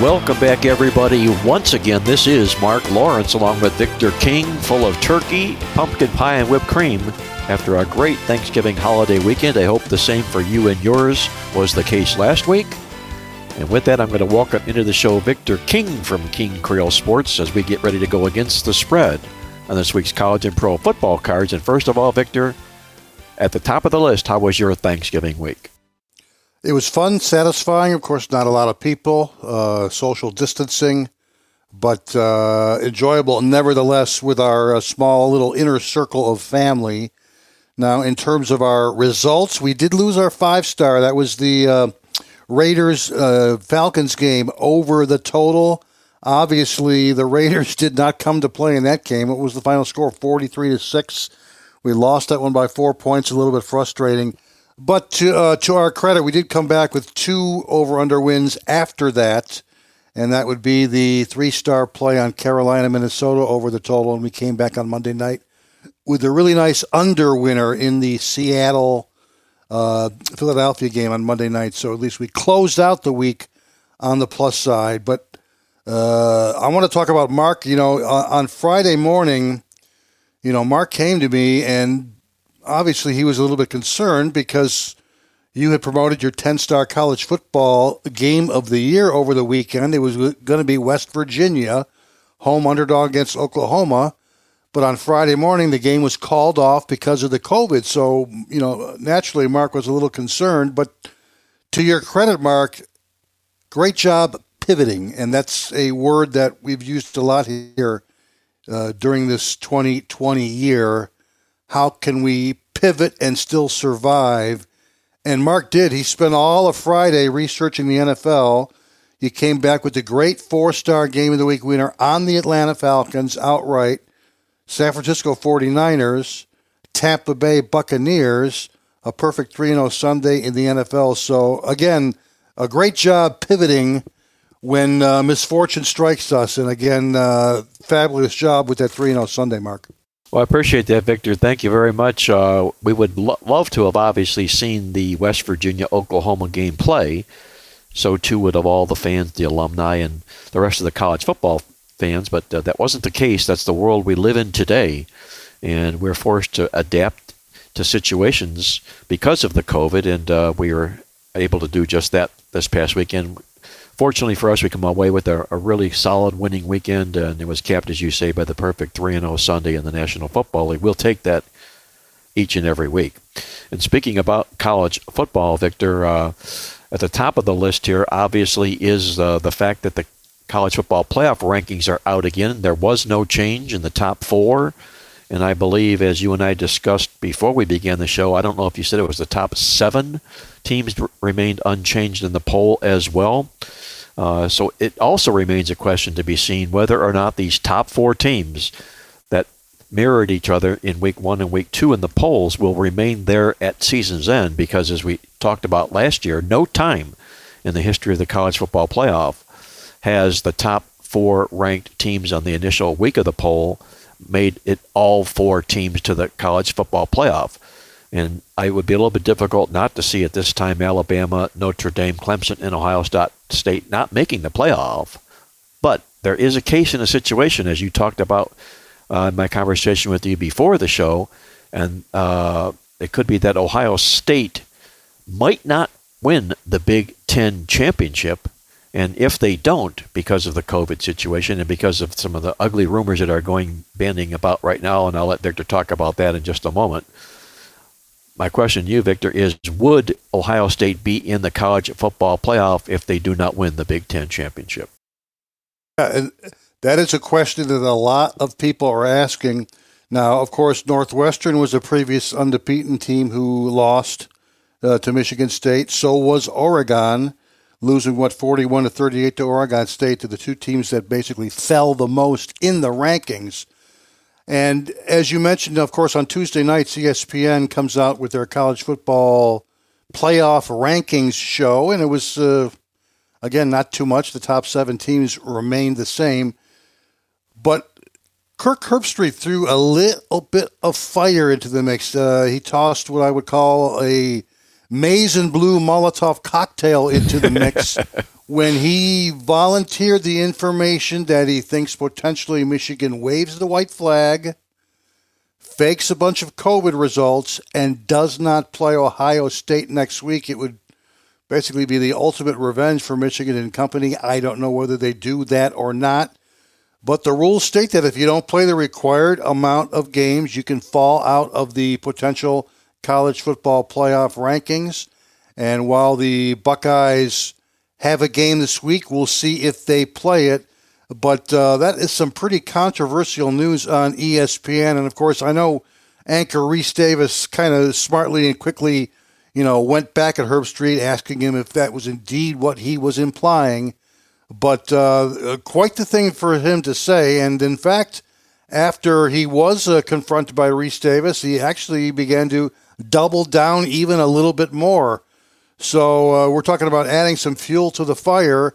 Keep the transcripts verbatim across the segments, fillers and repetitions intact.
Welcome back, everybody. Once again, this is Mark Lawrence along with Victor King, full of turkey, pumpkin pie, and whipped cream. After a great Thanksgiving holiday weekend, I hope the same for you and yours was the case last week. And with that, I'm going to welcome into the show Victor King from King Creole Sports as we get ready to go against the spread on this week's college and pro football cards. And first of all, Victor, at the top of the list, how was your Thanksgiving week? It was fun, satisfying, of course, not a lot of people, uh, social distancing, but uh, enjoyable nevertheless with our uh, small little inner circle of family. Now, in terms of our results, we did lose our five-star. That was the uh, Raiders-Falcons uh, game over the total. Obviously, the Raiders did not come to play in that game. What was the final score? forty-three to six. We lost that one by four points, a little bit frustrating. But to, uh, to our credit, we did come back with two over-under wins after that, and that would be the three-star play on Carolina, Minnesota over the total, and we came back on Monday night with a really nice under winner in the Seattle, uh, Philadelphia game on Monday night. So at least we closed out the week on the plus side. But uh, I want to talk about Mark. You know, uh, on Friday morning, you know, Mark came to me and obviously, he was a little bit concerned because you had promoted your ten-star college football game of the year over the weekend. It was going to be West Virginia, home underdog against Oklahoma. But on Friday morning, the game was called off because of the COVID. So, you know, naturally, Mark was a little concerned. But to your credit, Mark, great job pivoting. And that's a word that we've used a lot here uh, during this twenty twenty year. How can we pivot and still survive? And Mark did. He spent all of Friday researching the N F L. He came back with the great four-star game of the week winner on the Atlanta Falcons outright, San Francisco forty-niners, Tampa Bay Buccaneers, a perfect three and oh Sunday in the N F L. So, again, a great job pivoting when uh, misfortune strikes us. And, again, uh, fabulous job with that three and oh Sunday, Mark. Well, I appreciate that, Victor. Thank you very much. Uh, we would lo- love to have obviously seen the West Virginia-Oklahoma game play. So, too, would have all the fans, the alumni, and the rest of the college football fans. But uh, that wasn't the case. That's the world we live in today. And we're forced to adapt to situations because of the COVID. And uh, we were able to do just that this past weekend. Fortunately for us, we come away with a, a really solid winning weekend, and it was capped, as you say, by the perfect three and oh Sunday in the National Football League. We'll take that each and every week. And speaking about college football, Victor, uh, at the top of the list here, obviously, is uh, the fact that the college football playoff rankings are out again. There was no change in the top four, and I believe, as you and I discussed before we began the show, I don't know if you said it was the top seven teams remained unchanged in the poll as well. Uh, so it also remains a question to be seen whether or not these top four teams that mirrored each other in week one and week two in the polls will remain there at season's end because, as we talked about last year, no time in the history of the college football playoff has the top four ranked teams on the initial week of the poll made it all four teams to the college football playoff. And it would be a little bit difficult not to see at this time Alabama, Notre Dame, Clemson, and Ohio State not making the playoff. But there is a case in a situation, as you talked about uh, in my conversation with you before the show, and uh, it could be that Ohio State might not win the Big Ten championship. And if they don't, because of the COVID situation and because of some of the ugly rumors that are going banding about right now, and I'll let Victor talk about that in just a moment, my question to you, Victor, is would Ohio State be in the college football playoff if they do not win the Big Ten championship? Yeah, and that is a question that a lot of people are asking. Now, of course, Northwestern was a previous undefeaten team who lost uh, to Michigan State. So was Oregon. losing, what, forty-one to thirty-eight to Oregon State, to the two teams that basically fell the most in the rankings. And as you mentioned, of course, on Tuesday nights, E S P N comes out with their college football playoff rankings show, and it was, uh, again, not too much. The top seven teams remained the same. But Kirk Herbstreit threw a little bit of fire into the mix. Uh, he tossed what I would call a maize and blue Molotov cocktail into the mix when he volunteered the information that he thinks potentially Michigan waves the white flag, fakes a bunch of COVID results, and does not play Ohio State next week. It would basically be the ultimate revenge for Michigan and company. I don't know whether they do that or not. But the rules state that if you don't play the required amount of games, you can fall out of the potential college football playoff rankings. And while the Buckeyes have a game this week, we'll see if they play it. But uh, that is some pretty controversial news on E S P N. And, of course, I know anchor Reese Davis kind of smartly and quickly, you know, went back at Herbstreit asking him if that was indeed what he was implying. But uh, quite the thing for him to say. And, in fact, after he was uh, confronted by Reese Davis, he actually began to double down even a little bit more. So uh, we're talking about adding some fuel to the fire.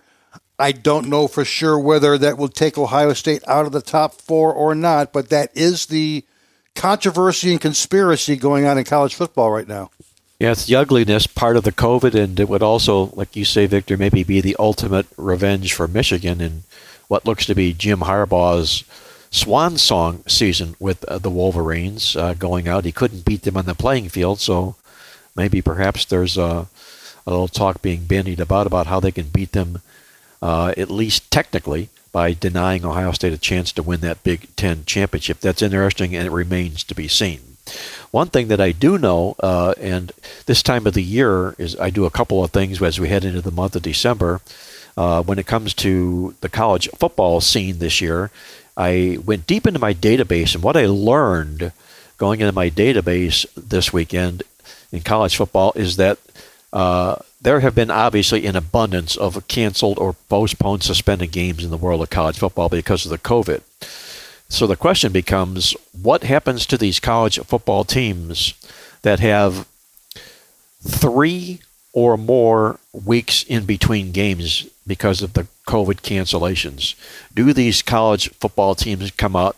I don't know for sure whether that will take Ohio State out of the top four or not, but that is the controversy and conspiracy going on in college football right now. Yeah, it's the ugliness, part of the COVID, and it would also, like you say, Victor, maybe be the ultimate revenge for Michigan in what looks to be Jim Harbaugh's swan song season with uh, the Wolverines uh, going out. He couldn't beat them on the playing field, so maybe perhaps there's a, a little talk being bandied about about how they can beat them, uh, at least technically, by denying Ohio State a chance to win that Big Ten championship. That's interesting, and it remains to be seen. One thing that I do know, uh, and this time of the year, is I do a couple of things as we head into the month of December. Uh, when it comes to the college football scene this year, I went deep into my database, and what I learned going into my database this weekend in college football is that uh, there have been obviously an abundance of canceled or postponed, suspended games in the world of college football because of the COVID. So the question becomes, what happens to these college football teams that have three or more weeks in between games because of the COVID cancellations? Do these college football teams come out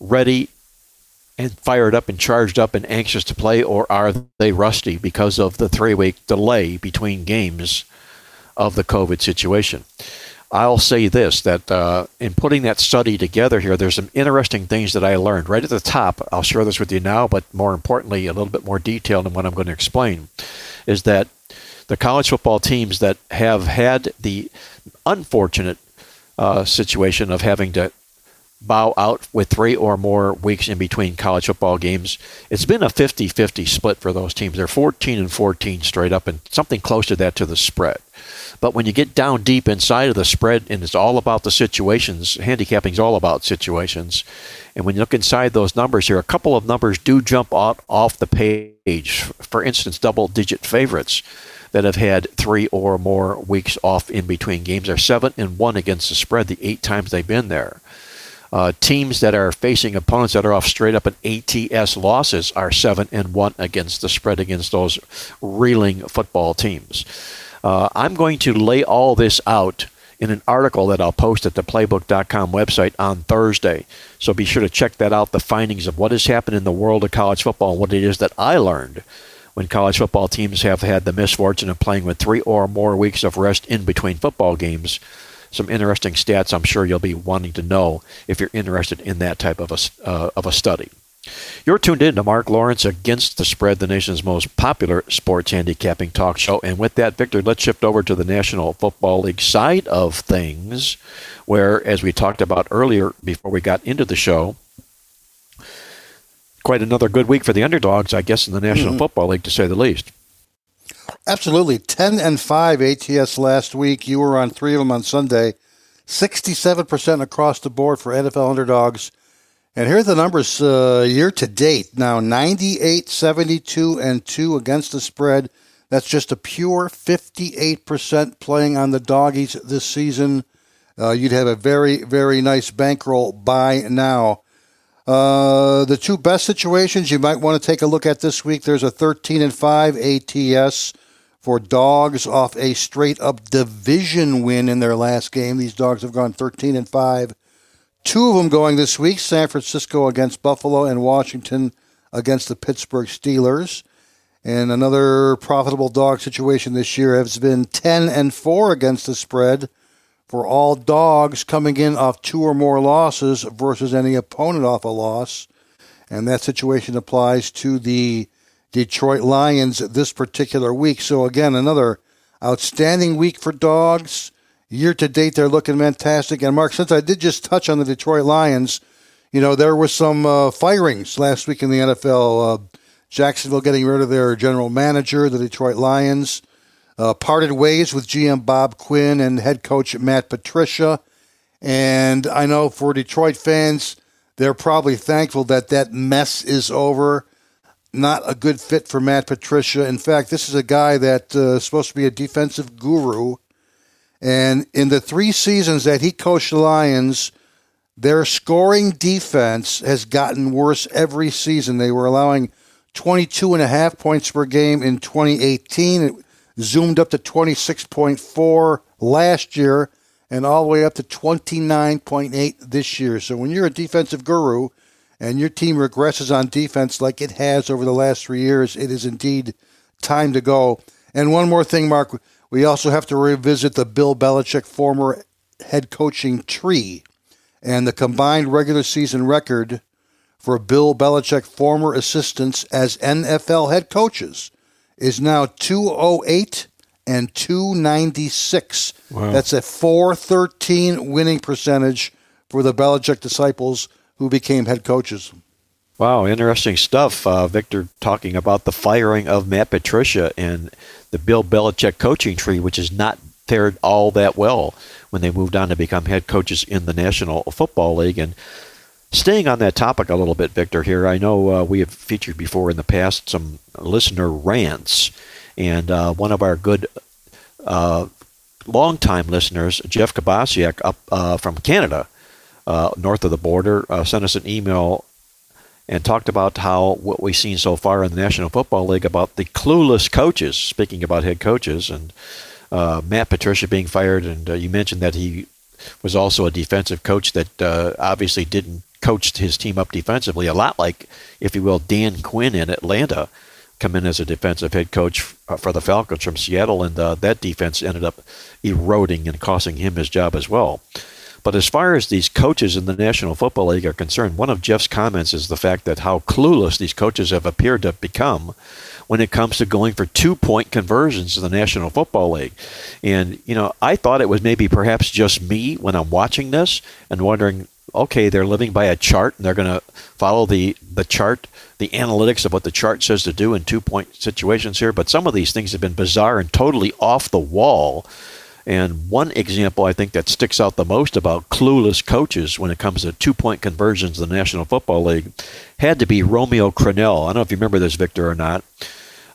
ready and fired up and charged up and anxious to play, or are they rusty because of the three-week delay between games of the COVID situation? I'll say this, that uh, in putting that study together here, there's some interesting things that I learned. Right at the top, I'll share this with you now, but more importantly, a little bit more detail than what I'm going to explain, is that the college football teams that have had the unfortunate uh, situation of having to bow out with three or more weeks in between college football games, it's been a fifty-fifty split for those teams. They're fourteen and fourteen straight up and something close to that to the spread. But when you get down deep inside of the spread, and it's all about the situations, handicapping is all about situations, and when you look inside those numbers here, a couple of numbers do jump out off the page. For instance, double-digit favorites that have had three or more weeks off in between games are seven and one against the spread the eight times they've been there. Uh, teams that are facing opponents that are off straight up in A T S losses are seven and one against the spread against those reeling football teams. Uh, I'm going to lay all this out in an article that I'll post at the playbook dot com website on Thursday. So be sure to check that out, the findings of what has happened in the world of college football and what it is that I learned when college football teams have had the misfortune of playing with three or more weeks of rest in between football games. Some interesting stats I'm sure you'll be wanting to know if you're interested in that type of a, uh, of a study. You're tuned in to Mark Lawrence Against the Spread, the nation's most popular sports handicapping talk show. And with that, Victor, let's shift over to the National Football League side of things, where, as we talked about earlier before we got into the show, quite another good week for the underdogs, I guess, in the National mm-hmm. Football League, to say the least. Absolutely. ten and five A T S last week. You were on three of them on Sunday. sixty-seven percent across the board for N F L underdogs. And here are the numbers uh, year to date. Now, ninety-eight, seventy-two, and two against the spread. That's just a pure fifty-eight percent playing on the doggies this season. Uh, you'd have a very, very nice bankroll by now. Uh, the two best situations you might want to take a look at this week, there's a thirteen and five A T S for dogs off a straight-up division win in their last game. These dogs have gone thirteen and five. Two of them going this week, San Francisco against Buffalo and Washington against the Pittsburgh Steelers. And another profitable dog situation this year has been ten and four against the spread for all dogs coming in off two or more losses versus any opponent off a loss. And that situation applies to the Detroit Lions this particular week. So, again, another outstanding week for dogs. Year to date, they're looking fantastic. And, Mark, since I did just touch on the Detroit Lions, you know, there were some uh, firings last week in the N F L. Uh, Jacksonville getting rid of their general manager, the Detroit Lions. Uh, parted ways with G M Bob Quinn and head coach Matt Patricia. And I know for Detroit fans, they're probably thankful that that mess is over. Not a good fit for Matt Patricia. In fact, this is a guy that uh, is supposed to be a defensive guru. And in the three seasons that he coached the Lions, their scoring defense has gotten worse every season. They were allowing twenty-two point five points per game in twenty eighteen. It zoomed up to twenty-six point four last year and all the way up to twenty-nine point eight this year. So when you're a defensive guru and your team regresses on defense like it has over the last three years, it is indeed time to go. And one more thing, Mark, we also have to revisit the Bill Belichick former head coaching tree and the combined regular season record for Bill Belichick former assistants as N F L head coaches is now two oh eight and two ninety-six. Wow. That's a four thirteen winning percentage for the Belichick disciples who became head coaches. Wow, interesting stuff, uh, Victor, talking about the firing of Matt Patricia and the Bill Belichick coaching tree, which has not fared all that well when they moved on to become head coaches in the National Football League. And staying on that topic a little bit, Victor, here, I know uh, we have featured before in the past some listener rants, and uh, one of our good uh, longtime listeners, Jeff Kabasiak up uh, from Canada, uh, north of the border, uh, sent us an email and talked about how what we've seen so far in the National Football League about the clueless coaches, speaking about head coaches, and uh, Matt Patricia being fired, and uh, you mentioned that he was also a defensive coach that uh, obviously didn't coached his team up defensively, a lot like, if you will, Dan Quinn in Atlanta come in as a defensive head coach for the Falcons from Seattle, and uh, that defense ended up eroding and costing him his job as well. But as far as these coaches in the National Football League are concerned, one of Jeff's comments is the fact that how clueless these coaches have appeared to have become when it comes to going for two-point conversions in the National Football League. And, you know, I thought it was maybe perhaps just me when I'm watching this and wondering, okay, they're living by a chart, and they're going to follow the, the chart, the analytics of what the chart says to do in two-point situations here. But some of these things have been bizarre and totally off the wall. And one example I think that sticks out the most about clueless coaches when it comes to two-point conversions in the National Football League had to be Romeo Crennel. I don't know if you remember this, Victor, or not.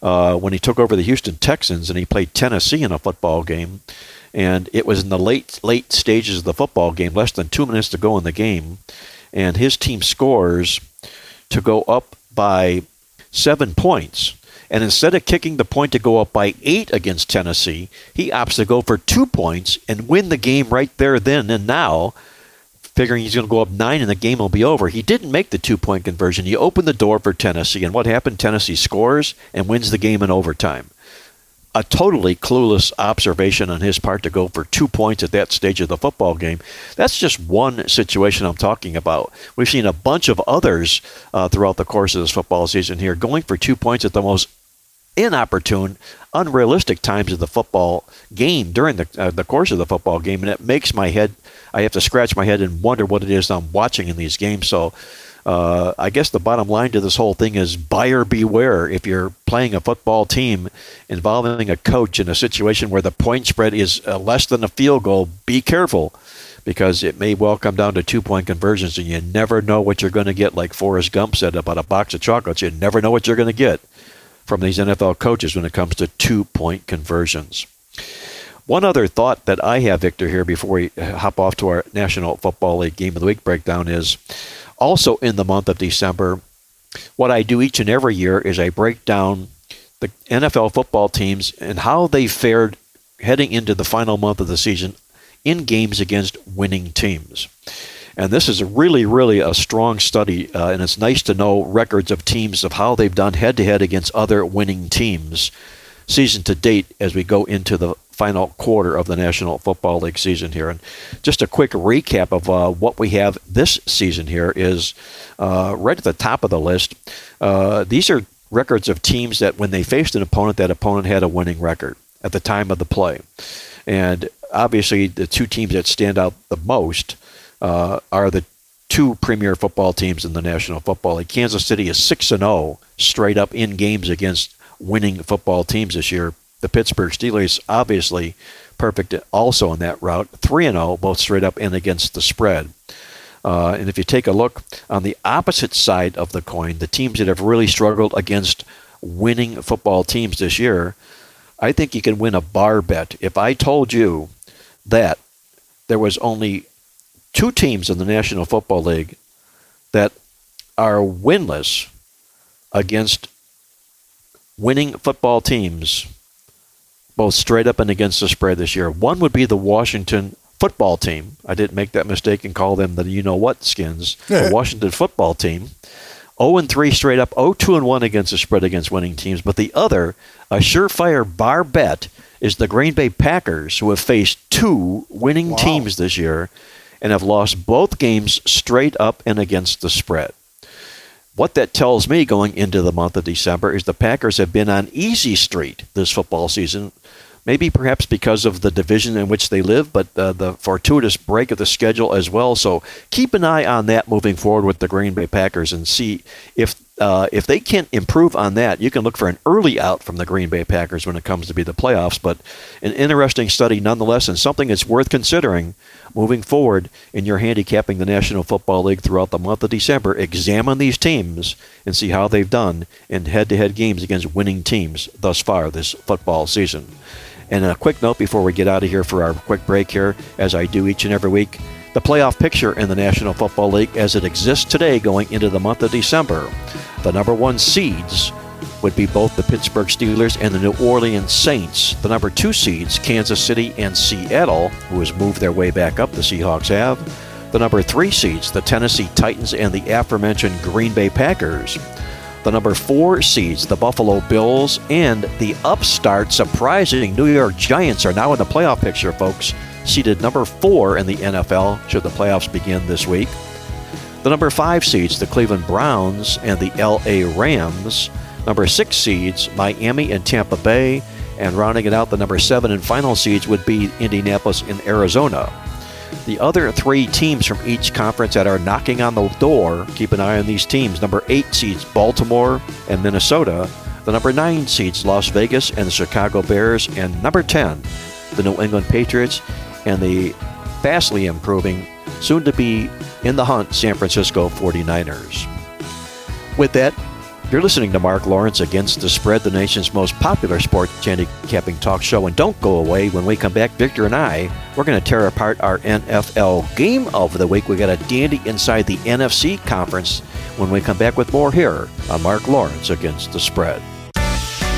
Uh, when he took over the Houston Texans and he played Tennessee in a football game, and it was in the late, late stages of the football game, less than two minutes to go in the game, and his team scores to go up by seven points. And instead of kicking the point to go up by eight against Tennessee, he opts to go for two points and win the game right there then and now, figuring he's going to go up nine and the game will be over. He didn't make the two-point conversion. He opened the door for Tennessee, and what happened? Tennessee scores and wins the game in overtime. A totally clueless observation on his part to go for two points at that stage of the football game. That's just one situation I'm talking about. We've seen a bunch of others uh, throughout the course of this football season here going for two points at the most inopportune, unrealistic times of the football game during the uh, the course of the football game, and it makes my head, I have to scratch my head and wonder what it is I'm watching in these games. So uh, I guess the bottom line to this whole thing is buyer beware. If you're playing a football team involving a coach in a situation where the point spread is uh, less than a field goal, be careful, because it may well come down to two-point conversions, and you never know what you're going to get. Like Forrest Gump said about a box of chocolates, you never know what you're going to get. from these N F L coaches when it comes to two-point conversions. One other thought that I have, Victor, here before we hop off to our National Football League Game of the Week breakdown is also in the month of December, what I do each and every year is I break down the N F L football teams and how they fared heading into the final month of the season in games against winning teams. And this is really, really a strong study, uh, and it's nice to know records of teams of how they've done head-to-head against other winning teams season to date as we go into the final quarter of the National Football League season here. And just a quick recap of uh, what we have this season here is uh, right at the top of the list. Uh, these are records of teams that when they faced an opponent, that opponent had a winning record at the time of the play. And obviously the two teams that stand out the most uh, are the two premier football teams in the National Football League. Kansas City is six and oh straight up in games against winning football teams this year. The Pittsburgh Steelers, obviously, perfect also in that route. three and oh, both straight up and against the spread. Uh, and if you take a look on the opposite side of the coin, the teams that have really struggled against winning football teams this year, I think you can win a bar bet. If I told you that there was only two teams in the National Football League that are winless against winning football teams, both straight up and against the spread this year. One would be the Washington football team. I didn't make that mistake and call them the you-know-what skins. Yeah. The Washington football team, oh and three straight up, oh two and one against the spread against winning teams. But the other, a surefire bar bet, is the Green Bay Packers, who have faced two winning wow. teams this year and have lost both games straight up and against the spread. What that tells me going into the month of December is the Packers have been on easy street this football season, maybe perhaps because of the division in which they live, but uh, the fortuitous break of the schedule as well. So keep an eye on that moving forward with the Green Bay Packers and see if uh, if they can't improve on that. You can look for an early out from the Green Bay Packers when it comes to be the playoffs, but an interesting study nonetheless and something that's worth considering moving forward in your handicapping the National Football League throughout the month of December. Examine these teams and see how they've done in head-to-head games against winning teams thus far this football season. And a quick note before we get out of here for our quick break here, as I do each and every week, the playoff picture in the National Football League as it exists today going into the month of December. The number one seeds would be both the Pittsburgh Steelers and the New Orleans Saints. The number two seeds, Kansas City and Seattle, who has moved their way back up, the Seahawks have. The number three seeds, the Tennessee Titans and the aforementioned Green Bay Packers. The number four seeds, the Buffalo Bills, and the upstart, surprising New York Giants are now in the playoff picture, folks. Seeded number four in the N F L, should the playoffs begin this week. The number five seeds, the Cleveland Browns and the L A Rams. Number six seeds, Miami and Tampa Bay. And rounding it out, the number seven and final seeds would be Indianapolis and Arizona. The other three teams from each conference that are knocking on the door, keep an eye on these teams. Number eight seeds, Baltimore and Minnesota. The number nine seeds, Las Vegas and the Chicago Bears. And number ten, the New England Patriots and the vastly improving, soon to be in the hunt, San Francisco forty-niners. With that, you're listening to Mark Lawrence Against the Spread, the nation's most popular sports handicapping talk show. And don't go away. When we come back, Victor and I, we're going to tear apart our N F L Game of the Week. We got a dandy inside the N F C Conference when we come back with more here on Mark Lawrence Against the Spread.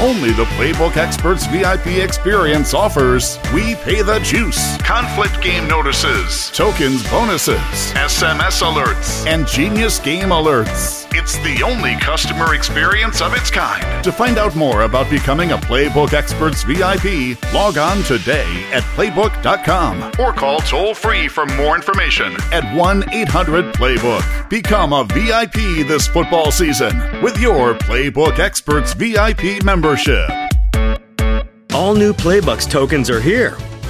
Only the Playbook Experts V I P experience offers. We pay the juice. Conflict game notices. Tokens bonuses. S M S alerts. And genius game alerts. It's the only customer experience of its kind. To find out more about becoming a Playbook Experts V I P, log on today at playbook dot com or call toll free for more information at one eight hundred playbook. Become a V I P this football season with your Playbook Experts V I P member. All new Playbooks tokens are here.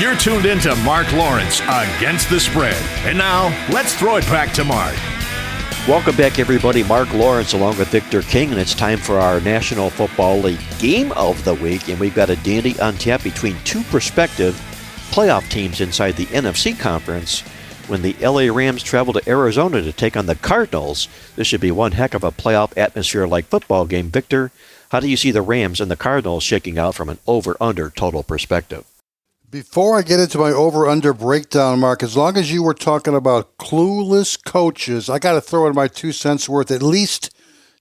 You're tuned into Mark Lawrence Against the Spread. And now, let's throw it back to Mark. Welcome back, everybody. Mark Lawrence along with Victor King, and it's time for our National Football League Game of the Week. And we've got a dandy on tap between two prospective playoff teams inside the N F C Conference when the L A. Rams travel to Arizona to take on the Cardinals. This should be one heck of a playoff atmosphere-like football game. Victor, how do you see the Rams and the Cardinals shaking out from an over-under total perspective? Before I get into my over-under breakdown, Mark, as long as you were talking about clueless coaches, I got to throw in my two cents worth at least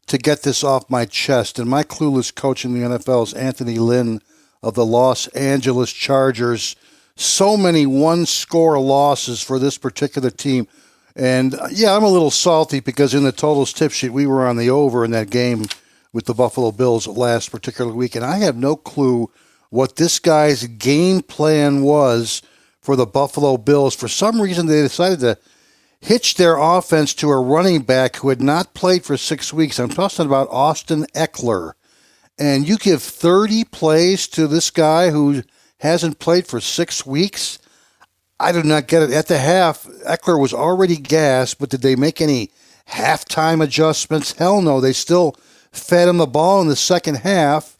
to get this off my chest. And my clueless coach in the N F L is Anthony Lynn of the Los Angeles Chargers. So many one-score losses for this particular team. And, yeah, I'm a little salty because in the totals tip sheet, we were on the over in that game with the Buffalo Bills last particular week. And I have no clue what this guy's game plan was for the Buffalo Bills. For some reason, they decided to hitch their offense to a running back who had not played for six weeks. I'm talking about Austin Eckler. And you give thirty plays to this guy who hasn't played for six weeks? I do not get it. At the half, Eckler was already gassed, but did they make any halftime adjustments? Hell no. They still fed him the ball in the second half.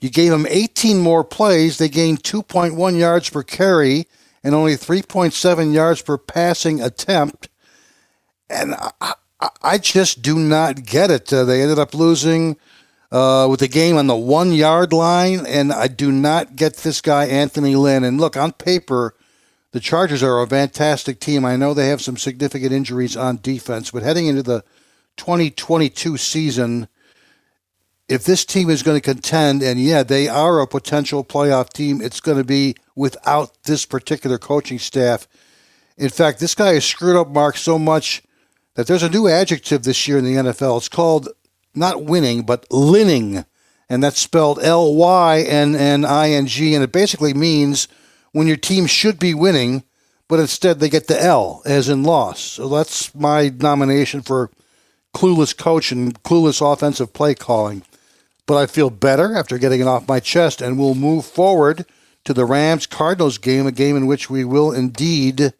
You gave them eighteen more plays. They gained two point one yards per carry and only three point seven yards per passing attempt. And I, I just do not get it. Uh, they ended up losing uh, with the game on the one-yard line, and I do not get this guy, Anthony Lynn. And look, on paper, the Chargers are a fantastic team. I know they have some significant injuries on defense, but heading into the twenty twenty-two season, if this team is going to contend, and yeah, they are a potential playoff team, it's going to be without this particular coaching staff. In fact, this guy has screwed up, Mark, so much that there's a new adjective this year in the N F L. It's called not winning, but linning, and that's spelled L Y N N I N G, and it basically means when your team should be winning, but instead they get the L, as in loss. So that's my nomination for clueless coach and clueless offensive play calling. But I feel better after getting it off my chest, and we'll move forward to the Rams-Cardinals game, a game in which we will indeed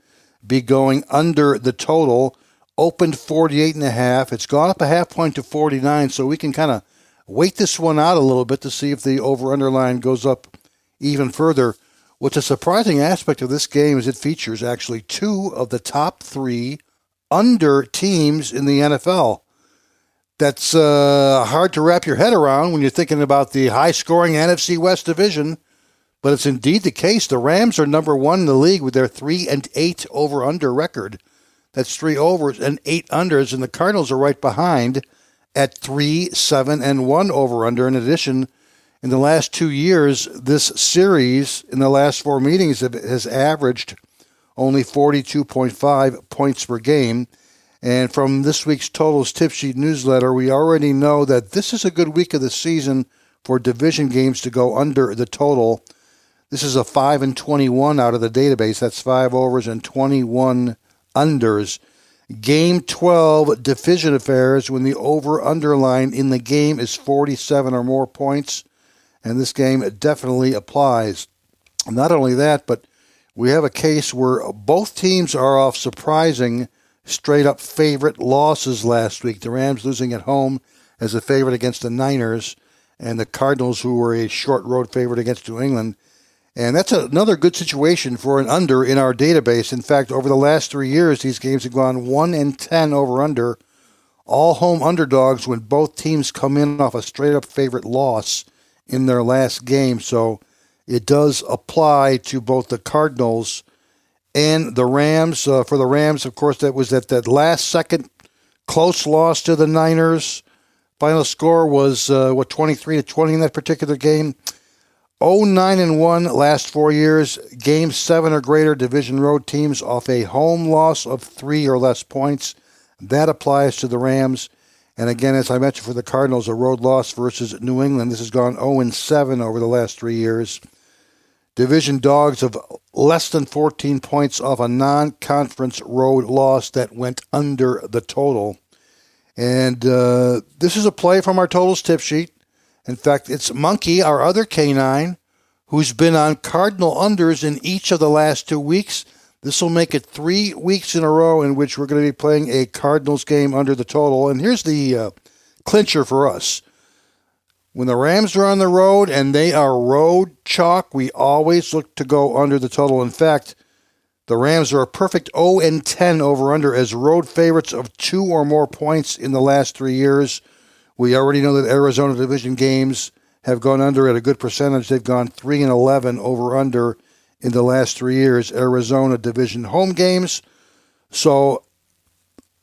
be going under the total. Opened forty-eight and a half. It's gone up a half point to forty-nine, so we can kind of wait this one out a little bit to see if the over-under line goes up even further. What's a surprising aspect of this game is it features actually two of the top three under teams in the N F L. That's uh, hard to wrap your head around when you're thinking about the high-scoring N F C West division, but it's indeed the case. The Rams are number one in the league with their three and eight over-under record. That's three overs and eight unders, and the Cardinals are right behind at three, seven, and one over-under. In addition, in the last two years, this series in the last four meetings has averaged only forty-two point five points per game. And from this week's Totals Tip Sheet newsletter, we already know that this is a good week of the season for division games to go under the total. This is a five and twenty-one out of the database. That's five overs and twenty-one unders. Game twelve, division affairs, when the over-under line in the game is forty-seven or more points. And this game definitely applies. Not only that, but we have a case where both teams are off surprising straight-up favorite losses last week. The Rams losing at home as a favorite against the Niners, and the Cardinals, who were a short-road favorite against New England. And that's another good situation for an under in our database. In fact, over the last three years, these games have gone one and ten over-under, all home underdogs when both teams come in off a straight-up favorite loss in their last game. So it does apply to both the Cardinals and the Rams. Uh, for the Rams, of course, that was at that last second close loss to the Niners. Final score was, uh, what, twenty-three to twenty in that particular game. oh nine and one last four years. Game seven or greater division road teams off a home loss of three or less points. That applies to the Rams. And again, as I mentioned, for the Cardinals, a road loss versus New England. This has gone oh and seven over the last three years. Division dogs of less than fourteen points off a non-conference road loss that went under the total. And uh, this is a play from our totals tip sheet. In fact, it's Monkey, our other canine, who's been on Cardinal unders in each of the last two weeks. This will make it three weeks in a row in which we're going to be playing a Cardinals game under the total. And here's the uh, clincher for us. When the Rams are on the road, and they are road chalk, we always look to go under the total. In fact, the Rams are a perfect oh and ten over-under as road favorites of two or more points in the last three years. We already know that Arizona division games have gone under at a good percentage. They've gone three and eleven over-under in the last three years, Arizona division home games. So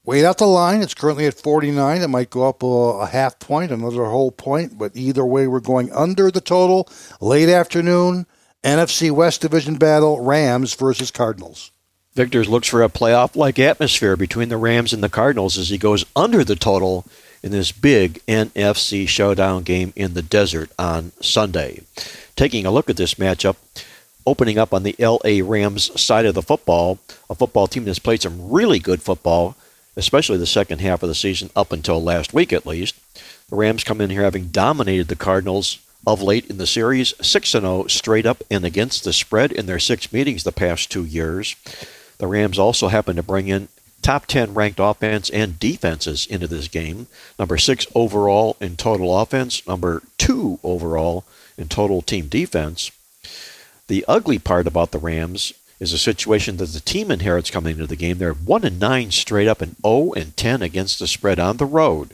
wait out the line. It's currently at forty-nine. It might go up a, a half point, another whole point. But either way, we're going under the total. Late afternoon, N F C West division battle, Rams versus Cardinals. Victor looks for a playoff-like atmosphere between the Rams and the Cardinals as he goes under the total in this big N F C showdown game in the desert on Sunday. Taking a look at this matchup, opening up on the L A. Rams side of the football, a football team that's played some really good football, especially the second half of the season, up until last week at least. The Rams come in here having dominated the Cardinals of late in the series, six and oh straight up and against the spread in their six meetings the past two years. The Rams also happen to bring in top ten ranked offense and defenses into this game. Number six overall in total offense, number two overall in total team defense. The ugly part about the Rams is a situation that the team inherits coming into the game. They're one and nine straight up and oh and ten against the spread on the road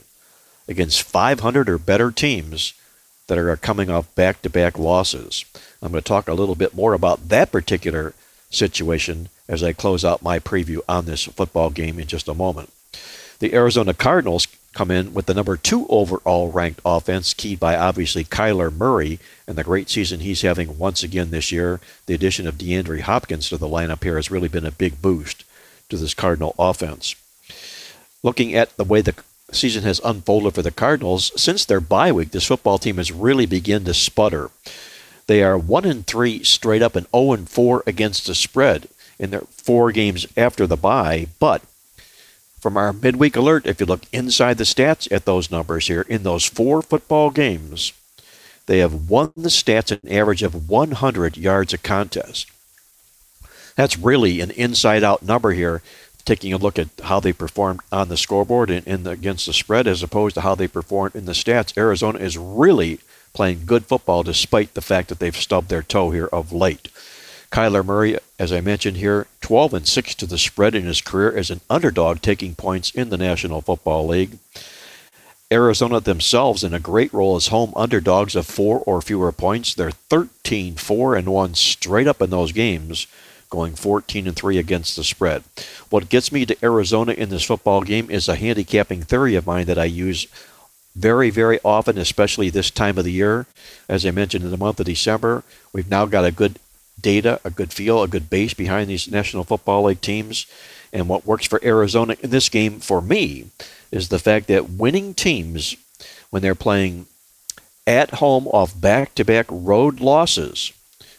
against five hundred or better teams that are coming off back-to-back losses. I'm going to talk a little bit more about that particular situation as I close out my preview on this football game in just a moment. The Arizona Cardinals come in with the number two overall ranked offense, keyed by obviously Kyler Murray and the great season he's having once again this year. The addition of DeAndre Hopkins to the lineup here has really been a big boost to this Cardinal offense. Looking at the way the season has unfolded for the Cardinals, since their bye week, this football team has really begun to sputter. They are one and three straight up and oh and four against the spread in their four games after the bye. But from our midweek alert, if you look inside the stats at those numbers here, in those four football games, they have won the stats an average of one hundred yards a contest. That's really an inside-out number here, taking a look at how they performed on the scoreboard and, and against the spread as opposed to how they performed in the stats. Arizona is really playing good football despite the fact that they've stubbed their toe here of late. Kyler Murray, as I mentioned here, twelve and six to the spread in his career as an underdog taking points in the National Football League. Arizona themselves in a great role as home underdogs of four or fewer points. They're thirteen and four and one straight up in those games, going fourteen and three against the spread. What gets me to Arizona in this football game is a handicapping theory of mine that I use very, very often, especially this time of the year. As I mentioned, in the month of December, we've now got a good data, a good feel, a good base behind these National Football League teams. And what works for Arizona in this game for me is the fact that winning teams, when they're playing at home off back-to-back road losses,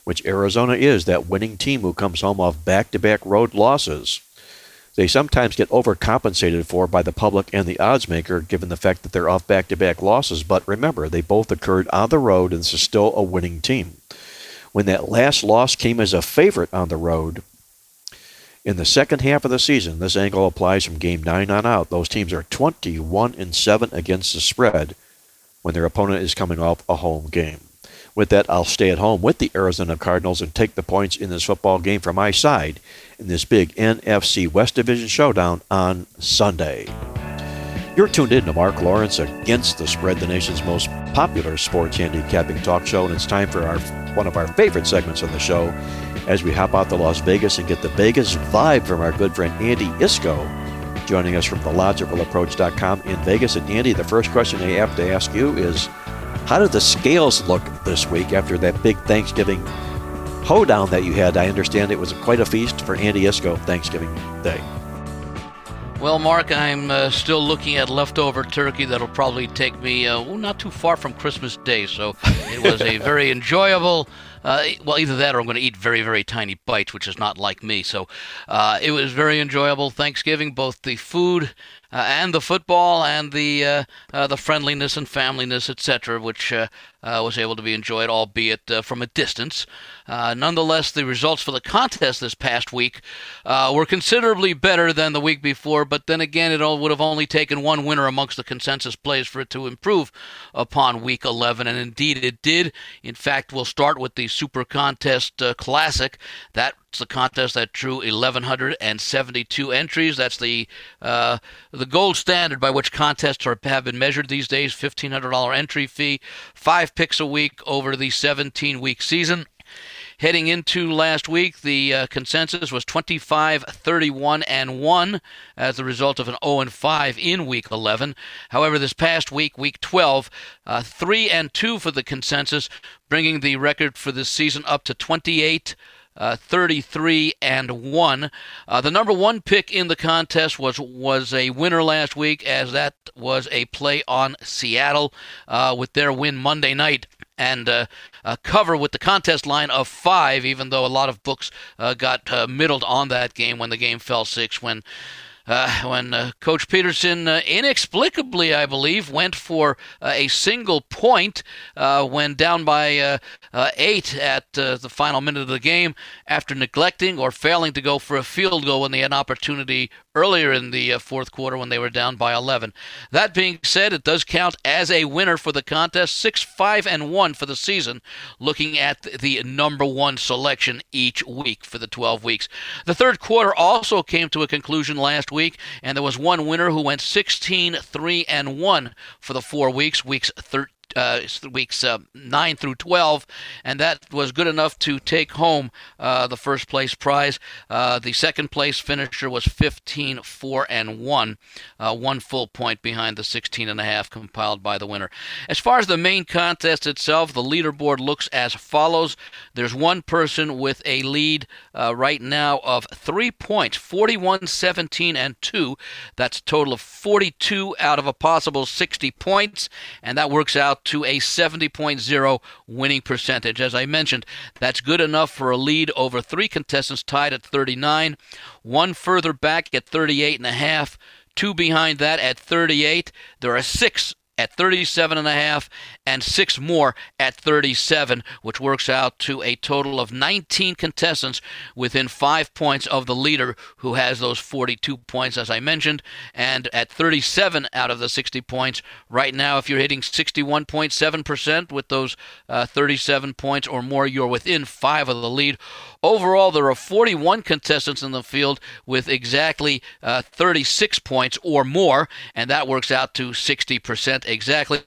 which Arizona is, that winning team who comes home off back-to-back road losses, they sometimes get overcompensated for by the public and the odds maker, given the fact that they're off back-to-back losses. But remember, they both occurred on the road, and this is still a winning team. When that last loss came as a favorite on the road, in the second half of the season, this angle applies from game nine on out. Those teams are twenty-one and seven against the spread when their opponent is coming off a home game. With that, I'll stay at home with the Arizona Cardinals and take the points in this football game for my side in this big N F C West Division showdown on Sunday. You're tuned in to Mark Lawrence Against the Spread, the nation's most popular sports handicapping talk show, and it's time for our one of our favorite segments on the show as we hop out to Las Vegas and get the Vegas vibe from our good friend Andy Isco, joining us from the logical approach dot com in Vegas. And Andy, the first question I have to ask you is, how did the scales look this week after that big Thanksgiving hoedown that you had? I understand it was quite a feast for Andy Isco Thanksgiving Day. Well, Mark, I'm uh, still looking at leftover turkey that'll probably take me uh, not too far from Christmas Day. So it was a very enjoyable, uh, well, either that or I'm going to eat very, very tiny bites, which is not like me. So uh, it was very enjoyable Thanksgiving, both the food uh, and the football and the uh, uh, the friendliness and familyness, et cetera, which uh, uh, was able to be enjoyed, albeit uh, from a distance. Uh, nonetheless, the results for the contest this past week uh, were considerably better than the week before, but then again, it all would have only taken one winner amongst the consensus plays for it to improve upon Week eleven, and indeed it did. In fact, we'll start with the Super Contest uh, Classic. That It's the contest that drew one thousand one hundred seventy-two entries. That's the uh, the gold standard by which contests are, have been measured these days. fifteen hundred dollars entry fee, five picks a week over the seventeen-week season. Heading into last week, the uh, consensus was twenty-five, thirty-one, and one as the result of an oh and five in Week eleven. However, this past week, Week twelve, uh, three and two for the consensus, bringing the record for this season up to twenty-eight. Uh, thirty-three and one. Uh, the number one pick in the contest was was a winner last week, as that was a play on Seattle uh, with their win Monday night and uh, a cover with the contest line of five, even though a lot of books uh, got uh, middled on that game when the game fell six, when Uh, when uh, Coach Peterson uh, inexplicably, I believe, went for uh, a single point uh, when down by uh, uh, eight at uh, the final minute of the game after neglecting or failing to go for a field goal when they had an opportunity earlier in the uh, fourth quarter when they were down by eleven. That being said, it does count as a winner for the contest, six, five, and one for the season, looking at the number one selection each week for the twelve weeks. The third quarter also came to a conclusion last week, and there was one winner who went sixteen, three, and one for the four weeks, weeks thirteen. Uh, weeks uh, nine through twelve, and that was good enough to take home uh, the first place prize. Uh, the second place finisher was fifteen, four, and one, uh, one full point behind the sixteen and a half compiled by the winner. As far as the main contest itself, the leaderboard looks as follows. There's one person with a lead uh, right now of three points, forty-one, seventeen, and two. That's a total of forty-two out of a possible sixty points, and that works out to a seventy point oh winning percentage. As I mentioned, that's good enough for a lead over three contestants tied at thirty-nine, one further back at thirty-eight and a half, two behind that at thirty-eight. There are six at thirty-seven and a half, and six more at thirty-seven, which works out to a total of nineteen contestants within five points of the leader, who has those forty-two points, as I mentioned, and at thirty-seven out of the sixty points. Right now, if you're hitting sixty-one point seven percent with those uh, thirty-seven points or more, you're within five of the lead. Overall, there are forty-one contestants in the field with exactly uh, thirty-six points or more, and that works out to sixty percent exactly.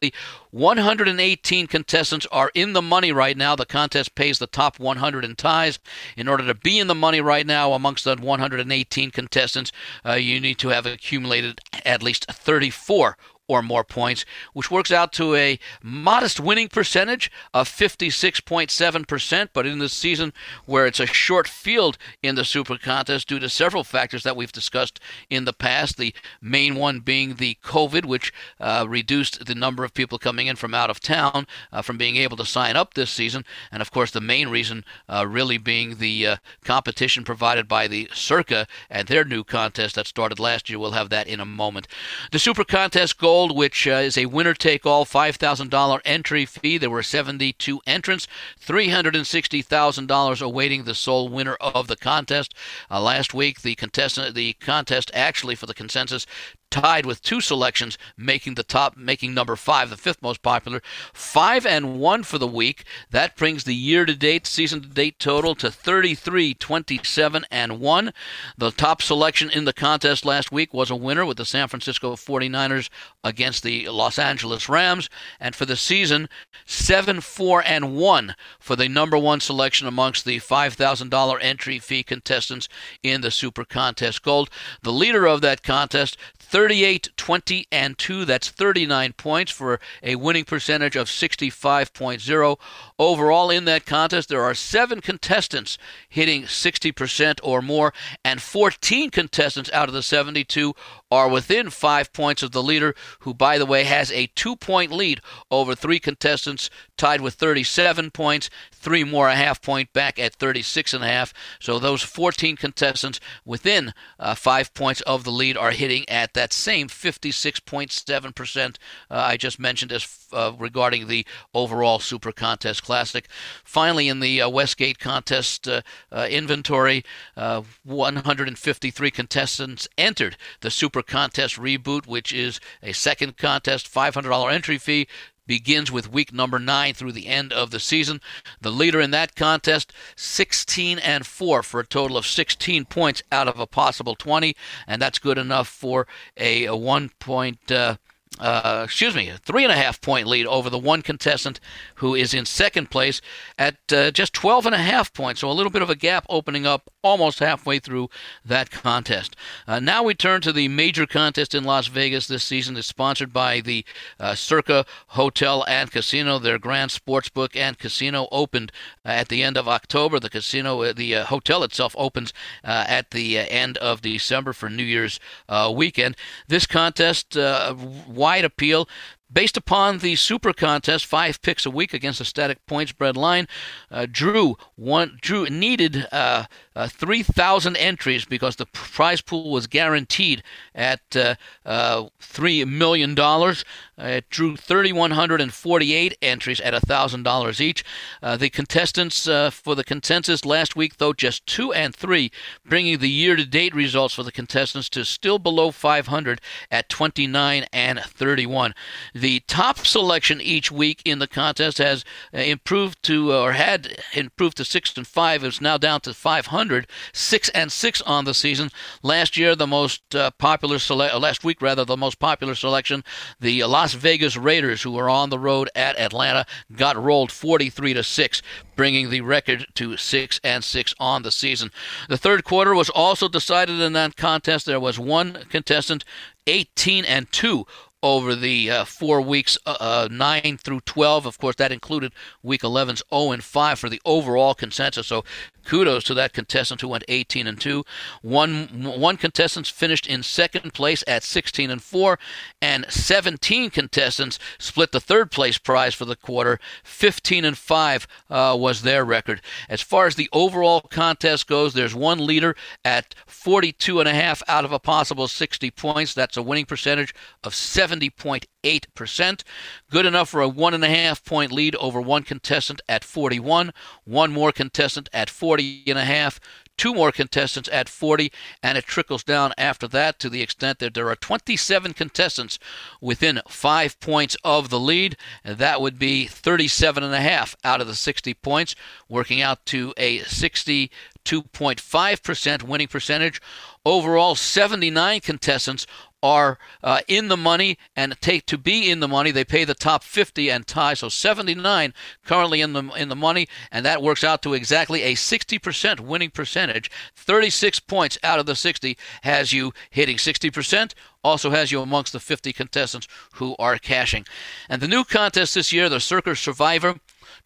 one hundred eighteen contestants are in the money right now. The contest pays the top one hundred in ties. In order to be in the money right now amongst the one hundred eighteen contestants, uh, you need to have accumulated at least thirty-four or more points, which works out to a modest winning percentage of fifty-six point seven percent. But in this season, where it's a short field in the Super Contest due to several factors that we've discussed in the past, the main one being the COVID, which uh, reduced the number of people coming in from out of town uh, from being able to sign up this season, and of course the main reason uh, really being the uh, competition provided by the Circa and their new contest that started last year. We'll have that in a moment. The Super Contest goal, which uh, is a winner-take-all five thousand dollars entry fee. There were seventy-two entrants, three hundred sixty thousand dollars awaiting the sole winner of the contest. Uh, last week, the contestant, the contest actually for the consensus tied with two selections, making the top, making number five, the fifth most popular, five and one for the week. That brings the year-to-date, season-to-date total to thirty-three, twenty-seven, and one. The top selection in the contest last week was a winner with the San Francisco forty-niners against the Los Angeles Rams, and for the season, seven, four, and one for the number one selection amongst the five thousand dollars entry fee contestants in the Super Contest Gold. The leader of that contest, thirty-eight, twenty, and two. That's thirty-nine points for a winning percentage of sixty-five point oh. Overall in that contest, there are seven contestants hitting sixty percent or more, and fourteen contestants out of the seventy-two are within five points of the leader, who, by the way, has a two-point lead over three contestants, tied with thirty-seven points, three more a half point back at thirty-six and a half. So those fourteen contestants within uh, five points of the lead are hitting at that same fifty-six point seven percent uh, I just mentioned as uh, regarding the overall Super Contest Classic. Finally, in the uh, Westgate Contest uh, uh, inventory, uh, one hundred fifty-three contestants entered the Super Contest Reboot, which is a second contest, five hundred dollars entry fee, begins with week number nine through the end of the season. The leader in that contest, sixteen and four for a total of sixteen points out of a possible twenty, and that's good enough for a, a one point, uh, uh, excuse me, a three and a half point lead over the one contestant who is in second place at uh, just twelve and a half points. So a little bit of a gap opening up almost halfway through that contest. Uh, now we turn to the major contest in Las Vegas this season. It's sponsored by the uh, Circa Hotel and Casino. Their grand sports book and casino opened uh, at the end of October. The casino, uh, the uh, hotel itself opens uh, at the uh, end of December for New Year's uh, weekend. This contest, uh, wide appeal. Based upon the Super Contest, five picks a week against a static point spread line, uh, Drew one Drew needed uh, uh, three thousand entries because the prize pool was guaranteed at uh, uh, three million dollars. Uh, it drew three thousand one hundred forty-eight entries at one thousand dollars each. Uh, the contestants uh, for the consensus last week, though, just two and three, bringing the year-to-date results for the contestants to still below five hundred at twenty-nine and thirty-one. The top selection each week in the contest has improved to, or had improved to six and five. It's now down to five hundred, six and six on the season. Last year, the most uh, popular sele- last week rather, the most popular selection, the Las Vegas Raiders, who were on the road at Atlanta, got rolled forty-three to six, bringing the record to six and six on the season. The third quarter was also decided in that contest. There was one contestant, eighteen and two. Over the uh, four weeks, uh, uh, nine through twelve. Of course, that included Week eleven's oh and five for the overall consensus. So kudos to that contestant who went eighteen and two. One one contestant finished in second place at sixteen and four, and seventeen contestants split the third place prize for the quarter. fifteen and five uh, was their record. As far as the overall contest goes, there's one leader at forty-two and a half out of a possible sixty points. That's a winning percentage of seventy point eight percent. Good enough for a one and a half point lead over one contestant at forty-one, one more contestant at forty and a half, two more contestants at forty, and it trickles down after that to the extent that there are twenty-seven contestants within five points of the lead. That would be thirty-seven and a half out of the sixty points, working out to a sixty-two point five percent winning percentage. Overall, seventy-nine contestants are uh, in the money, and take to be in the money. They pay the top fifty and tie, so seventy-nine currently in the in the money, and that works out to exactly a sixty percent winning percentage. thirty-six points out of the sixty has you hitting sixty percent. Also has you amongst the fifty contestants who are cashing. And the new contest this year, the Circa Survivor,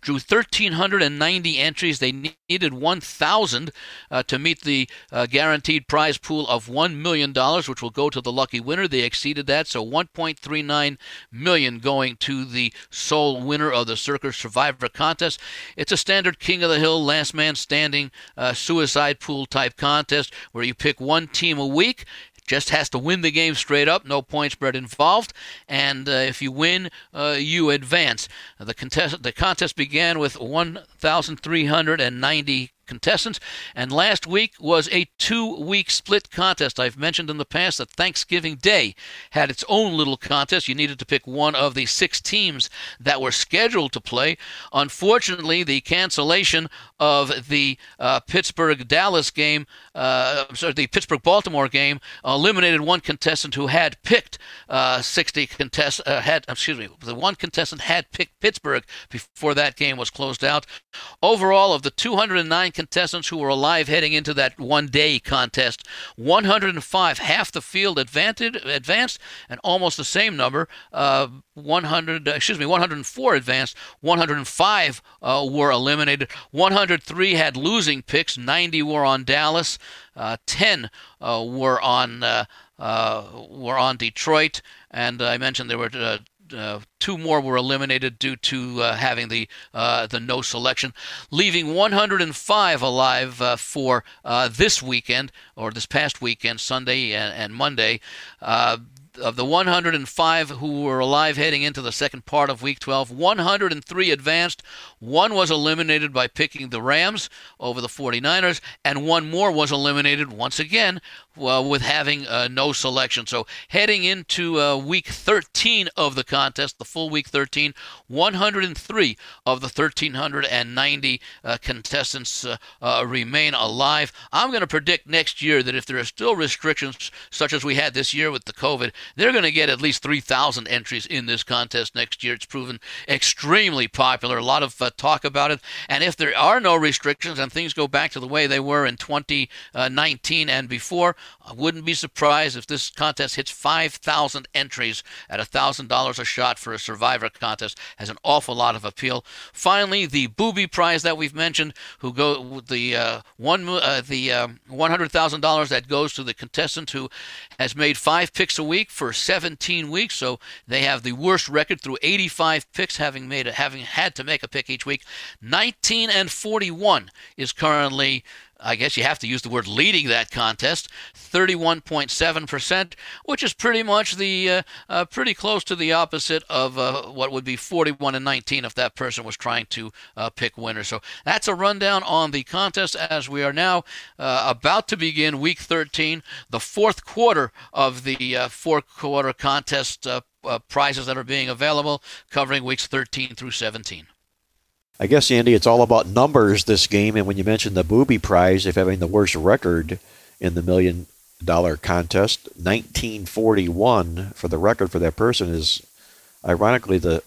drew one thousand three hundred ninety entries. They needed one thousand uh, to meet the uh, guaranteed prize pool of one million dollars, which will go to the lucky winner. They exceeded that, so one point three nine million dollars going to the sole winner of the Circa Survivor contest. It's a standard King of the Hill, last man standing, uh, suicide pool type contest where you pick one team a week. Just has to win the game straight up, no point spread involved, and uh, if you win, uh, you advance. The contest the contest began with one thousand three hundred ninety contestants, and last week was a two-week split contest. I've mentioned in the past that Thanksgiving Day had its own little contest. You needed to pick one of the six teams that were scheduled to play. Unfortunately, the cancellation of the uh, Pittsburgh-Dallas game, uh, I'm sorry, the Pittsburgh-Baltimore game, eliminated one contestant who had picked uh, sixty contest. Uh, had excuse me, the one contestant had picked Pittsburgh before that game was closed out. Overall, of the two hundred nine contestants who were alive heading into that one-day contest, one hundred five, half the field advanced, and almost the same number, uh, one hundred, excuse me, one hundred four advanced, one hundred five uh, were eliminated, one hundred three had losing picks, ninety were on Dallas, uh, ten uh, were on uh, uh, were on Detroit, and I mentioned there were uh, uh, two more were eliminated due to uh, having the uh, the no selection, leaving one hundred five alive uh, for uh, this weekend or this past weekend, Sunday and, and Monday. Uh, Of the one hundred five who were alive heading into the second part of Week twelve, one hundred three advanced. One was eliminated by picking the Rams over the forty-niners, and one more was eliminated once again uh, with having uh, no selection. So heading into uh, Week thirteen of the contest, the full Week thirteen, one hundred three of the one thousand three hundred ninety uh, contestants uh, uh, remain alive. I'm going to predict next year that if there are still restrictions such as we had this year with the COVID, they're going to get at least three thousand entries in this contest next year. It's proven extremely popular. A lot of uh, talk about it. And if there are no restrictions and things go back to the way they were in twenty nineteen and before, I wouldn't be surprised if this contest hits five thousand entries at one thousand dollars a shot for a survivor contest. Has an awful lot of appeal. Finally, the booby prize that we've mentioned, who go the uh, one uh, the um, one hundred thousand dollars that goes to the contestant who has made five picks a week for seventeen weeks, so they have the worst record through eighty-five picks, having made a, having had to make a pick each week. nineteen and forty-one is currently, I guess you have to use the word, leading that contest, thirty-one point seven percent, which is pretty much the uh, uh, pretty close to the opposite of uh, what would be forty-one and nineteen if that person was trying to uh, pick winners. So that's a rundown on the contest as we are now uh, about to begin Week thirteen, the fourth quarter of the uh, four-quarter contest uh, uh, prizes that are being available, covering Weeks thirteen through seventeen. I guess, Andy, it's all about numbers this game, and when you mentioned the booby prize, if having the worst record in the million-dollar contest, nineteen forty-one for the record for that person is, ironically, the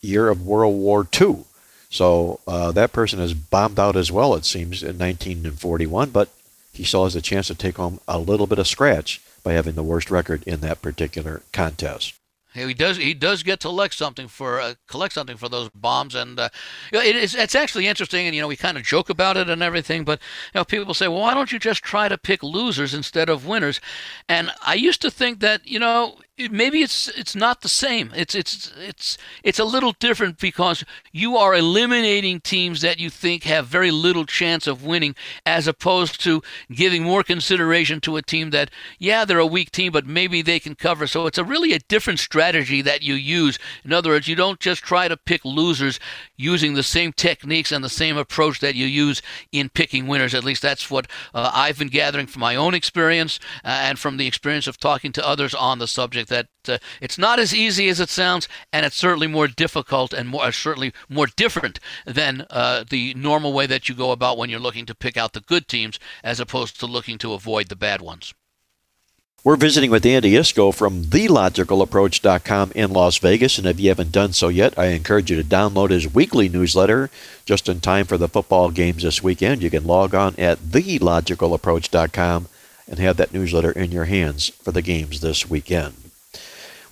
year of World War Two. So uh, that person is bombed out as well, it seems, in nineteen forty-one, but he still has a chance to take home a little bit of scratch by having the worst record in that particular contest. He does. He does get to collect something for uh, collect something for those bombs, and uh, it is. It's actually interesting, and you know, we kind of joke about it and everything. But you know, people say, "Well, why don't you just try to pick losers instead of winners?" And I used to think that, you know, maybe it's it's not the same. It's it's it's it's a little different because you are eliminating teams that you think have very little chance of winning, as opposed to giving more consideration to a team that, yeah, they're a weak team, but maybe they can cover. So it's a really a different strategy that you use. In other words, you don't just try to pick losers using the same techniques and the same approach that you use in picking winners. At least that's what uh, I've been gathering from my own experience uh, and from the experience of talking to others on the subject. That uh, it's not as easy as it sounds, and it's certainly more difficult and more uh, certainly more different than uh, the normal way that you go about when you're looking to pick out the good teams as opposed to looking to avoid the bad ones. We're visiting with Andy Isco from the logical approach dot com in Las Vegas, and if you haven't done so yet, I encourage you to download his weekly newsletter just in time for the football games this weekend. You can log on at the logical approach dot com and have that newsletter in your hands for the games this weekend.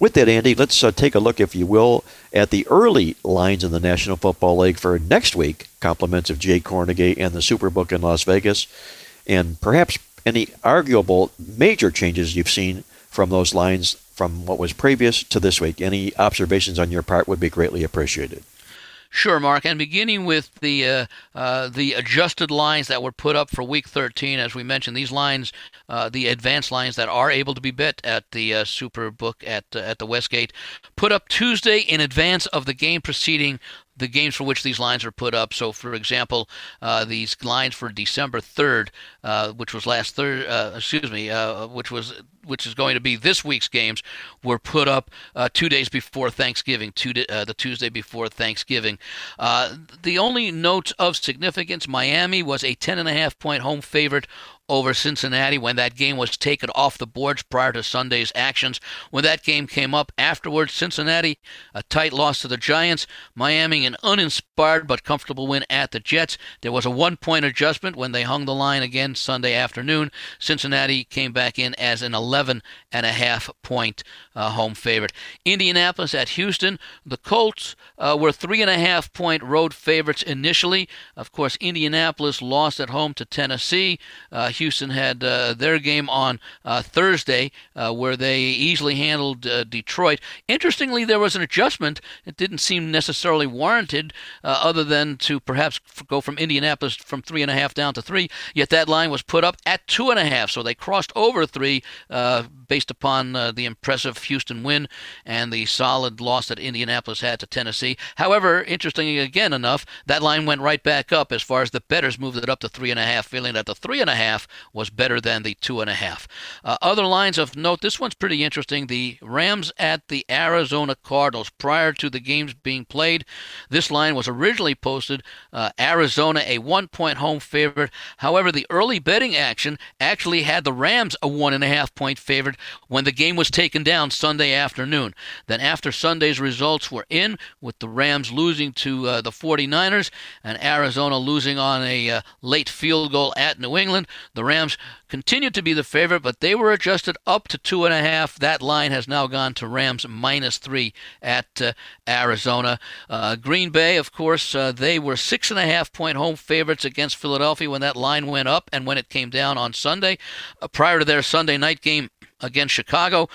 With that, Andy, let's uh, take a look, if you will, at the early lines in the National Football League for next week. Compliments of Jay Cornegay and the Superbook in Las Vegas, and perhaps any arguable major changes you've seen from those lines from what was previous to this week. Any observations on your part would be greatly appreciated. Sure, Mark. And beginning with the uh, uh, the adjusted lines that were put up for Week thirteen, as we mentioned, these lines, uh, the advanced lines that are able to be bet at the uh, Superbook at uh, at the Westgate, put up Tuesday in advance of the game preceding the games for which these lines are put up. So, for example, uh, these lines for December third, uh, which was last third, uh, excuse me, uh, which was which is going to be this week's games, were put up uh, two days before Thanksgiving, two di- uh, the Tuesday before Thanksgiving. Uh, the only note of significance, Miami was a ten and a half point home favorite over Cincinnati when that game was taken off the boards prior to Sunday's actions. When that game came up afterwards, Cincinnati, a tight loss to the Giants. Miami, an uninspired but comfortable win at the Jets. There was a one-point adjustment when they hung the line again Sunday afternoon. Cincinnati came back in as an eleven eleven and a half point uh, home favorite. Indianapolis at Houston. The Colts uh, were three and a half point road favorites initially. Of course, Indianapolis lost at home to Tennessee. Uh, Houston had uh, their game on uh, Thursday uh, where they easily handled uh, Detroit. Interestingly, there was an adjustment. It didn't seem necessarily warranted uh, other than to perhaps f- go from Indianapolis from three and a half down to three. Yet that line was put up at two and a half, so they crossed over three uh, based upon uh, the impressive Houston win and the solid loss that Indianapolis had to Tennessee. However, interestingly again enough, that line went right back up as far as the bettors moved it up to three and a half, feeling that the three and a half was better than the two and a half. Uh, other lines of note, this one's pretty interesting. The Rams at the Arizona Cardinals. Prior to the games being played, this line was originally posted uh, Arizona a one-point home favorite. However, the early betting action actually had the Rams a one-and-a-half-point favorite when the game was taken down Sunday afternoon. Then after Sunday's results were in, with the Rams losing to uh, the forty-niners and Arizona losing on a uh, late field goal at New England, the Rams continued to be the favorite, but they were adjusted up to two and a half. That line has now gone to Rams minus three at uh, Arizona. Uh, Green Bay, of course, uh, they were six and a half point home favorites against Philadelphia when that line went up and when it came down on Sunday, uh, prior to their Sunday night game against Chicago.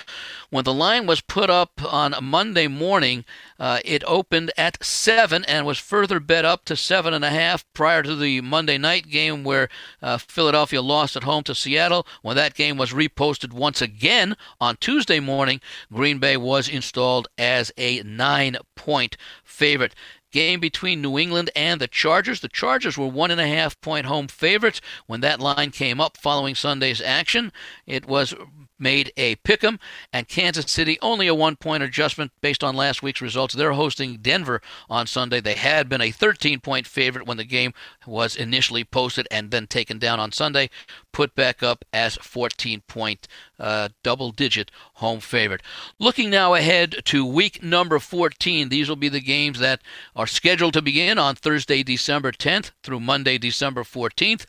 When the line was put up on Monday morning, uh, it opened at seven and was further bet up to seven and a half prior to the Monday night game where uh, Philadelphia lost at home to Seattle. When that game was reposted once again on Tuesday morning, Green Bay was installed as a nine-point favorite. Game between New England and the Chargers. The Chargers were one and a half point home favorites when that line came up following Sunday's action. It was made a pick'em, and Kansas City only a one-point adjustment based on last week's results. They're hosting Denver on Sunday. They had been a thirteen-point favorite when the game was initially posted and then taken down on Sunday, put back up as fourteen-point uh, double-digit home favorite. Looking now ahead to week number fourteen, these will be the games that are scheduled to begin on Thursday, December tenth through Monday, December fourteenth.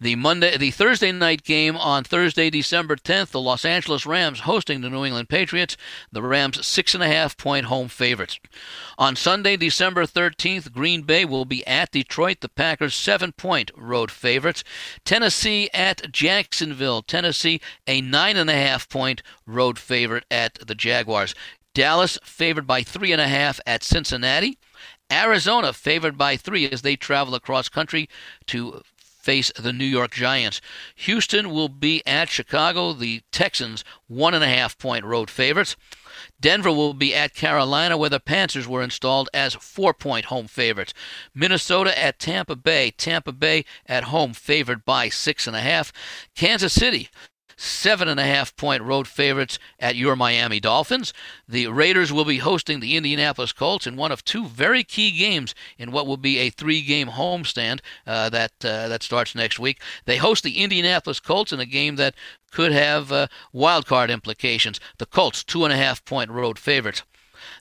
The Monday, the Thursday night game on Thursday, December tenth, the Los Angeles Rams hosting the New England Patriots. The Rams six and a half point home favorites. On Sunday, December thirteenth, Green Bay will be at Detroit. The Packers seven point road favorites. Tennessee at Jacksonville. Tennessee a nine and a half point road favorite at the Jaguars. Dallas favored by three and a half at Cincinnati. Arizona favored by three as they travel across country to face the New York Giants. Houston will be at Chicago. The Texans, one and a half point road favorites. Denver will be at Carolina, where the Panthers were installed as four-point home favorites. Minnesota at Tampa Bay. Tampa Bay at home favored by six and a half. Kansas City, seven-and-a-half-point road favorites at your Miami Dolphins. The Raiders will be hosting the Indianapolis Colts in one of two very key games in what will be a three-game homestand uh, that uh, that starts next week. They host the Indianapolis Colts in a game that could have uh, wild-card implications. The Colts, two-and-a-half-point road favorites.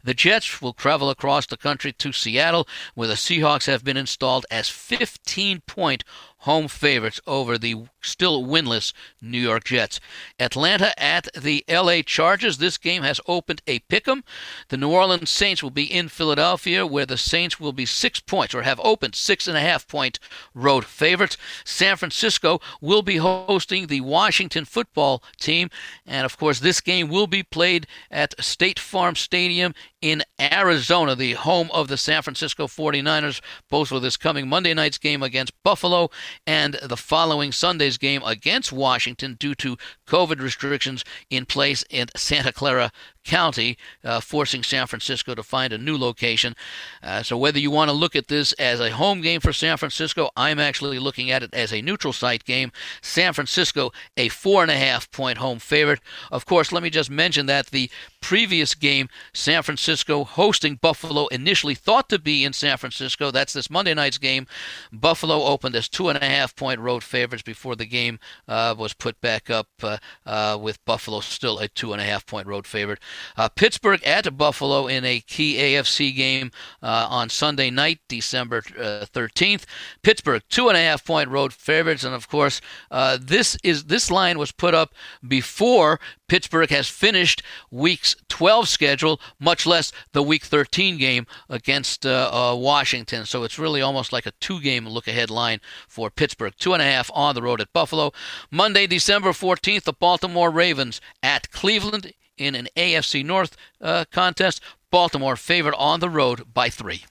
The Jets will travel across the country to Seattle, where the Seahawks have been installed as fifteen-point home favorites over the still winless New York Jets. Atlanta at the L A. Chargers. This game has opened a pick'em. The New Orleans Saints will be in Philadelphia, where the Saints will be six points, or have opened six-and-a-half-point road favorites. San Francisco will be hosting the Washington football team. And, of course, this game will be played at State Farm Stadium in Arizona, the home of the San Francisco forty-niners, both for this coming Monday night's game against Buffalo and the following Sunday's game against Washington due to COVID restrictions in place in Santa Clara County, uh, forcing San Francisco to find a new location. Uh, so whether you want to look at this as a home game for San Francisco, I'm actually looking at it as a neutral site game. San Francisco, a four-and-a-half-point home favorite. Of course, let me just mention that the previous game, San Francisco hosting Buffalo, initially thought to be in San Francisco. That's this Monday night's game. Buffalo opened as two-and-a-half-point road favorites before the game uh, was put back up uh, uh, with Buffalo still a two-and-a-half-point road favorite. Uh, Pittsburgh at Buffalo in a key A F C game uh, on Sunday night, December uh, thirteenth. Pittsburgh, two and a half point road favorites. And of course, uh, this is this line was put up before Pittsburgh has finished Week's twelve schedule, much less the Week thirteen game against uh, uh, Washington. So it's really almost like a two-game look-ahead line for Pittsburgh. Two and a half on the road at Buffalo. Monday, December fourteenth, the Baltimore Ravens at Cleveland in an A F C North uh, contest. Baltimore favored on the road by three.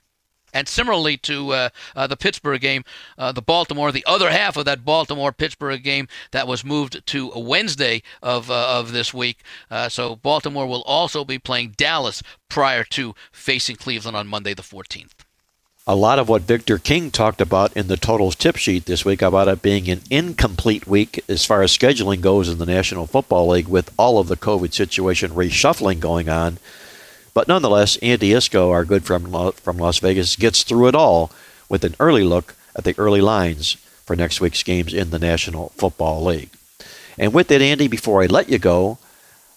And similarly to uh, uh, the Pittsburgh game, uh, the Baltimore, the other half of that Baltimore-Pittsburgh game that was moved to Wednesday of uh, of this week. Uh, so Baltimore will also be playing Dallas prior to facing Cleveland on Monday the fourteenth. A lot of what Victor King talked about in the totals tip sheet this week about it being an incomplete week as far as scheduling goes in the National Football League with all of the COVID situation reshuffling going on. But nonetheless, Andy Isco, our good friend from Las Vegas, gets through it all with an early look at the early lines for next week's games in the National Football League. And with that, Andy, before I let you go,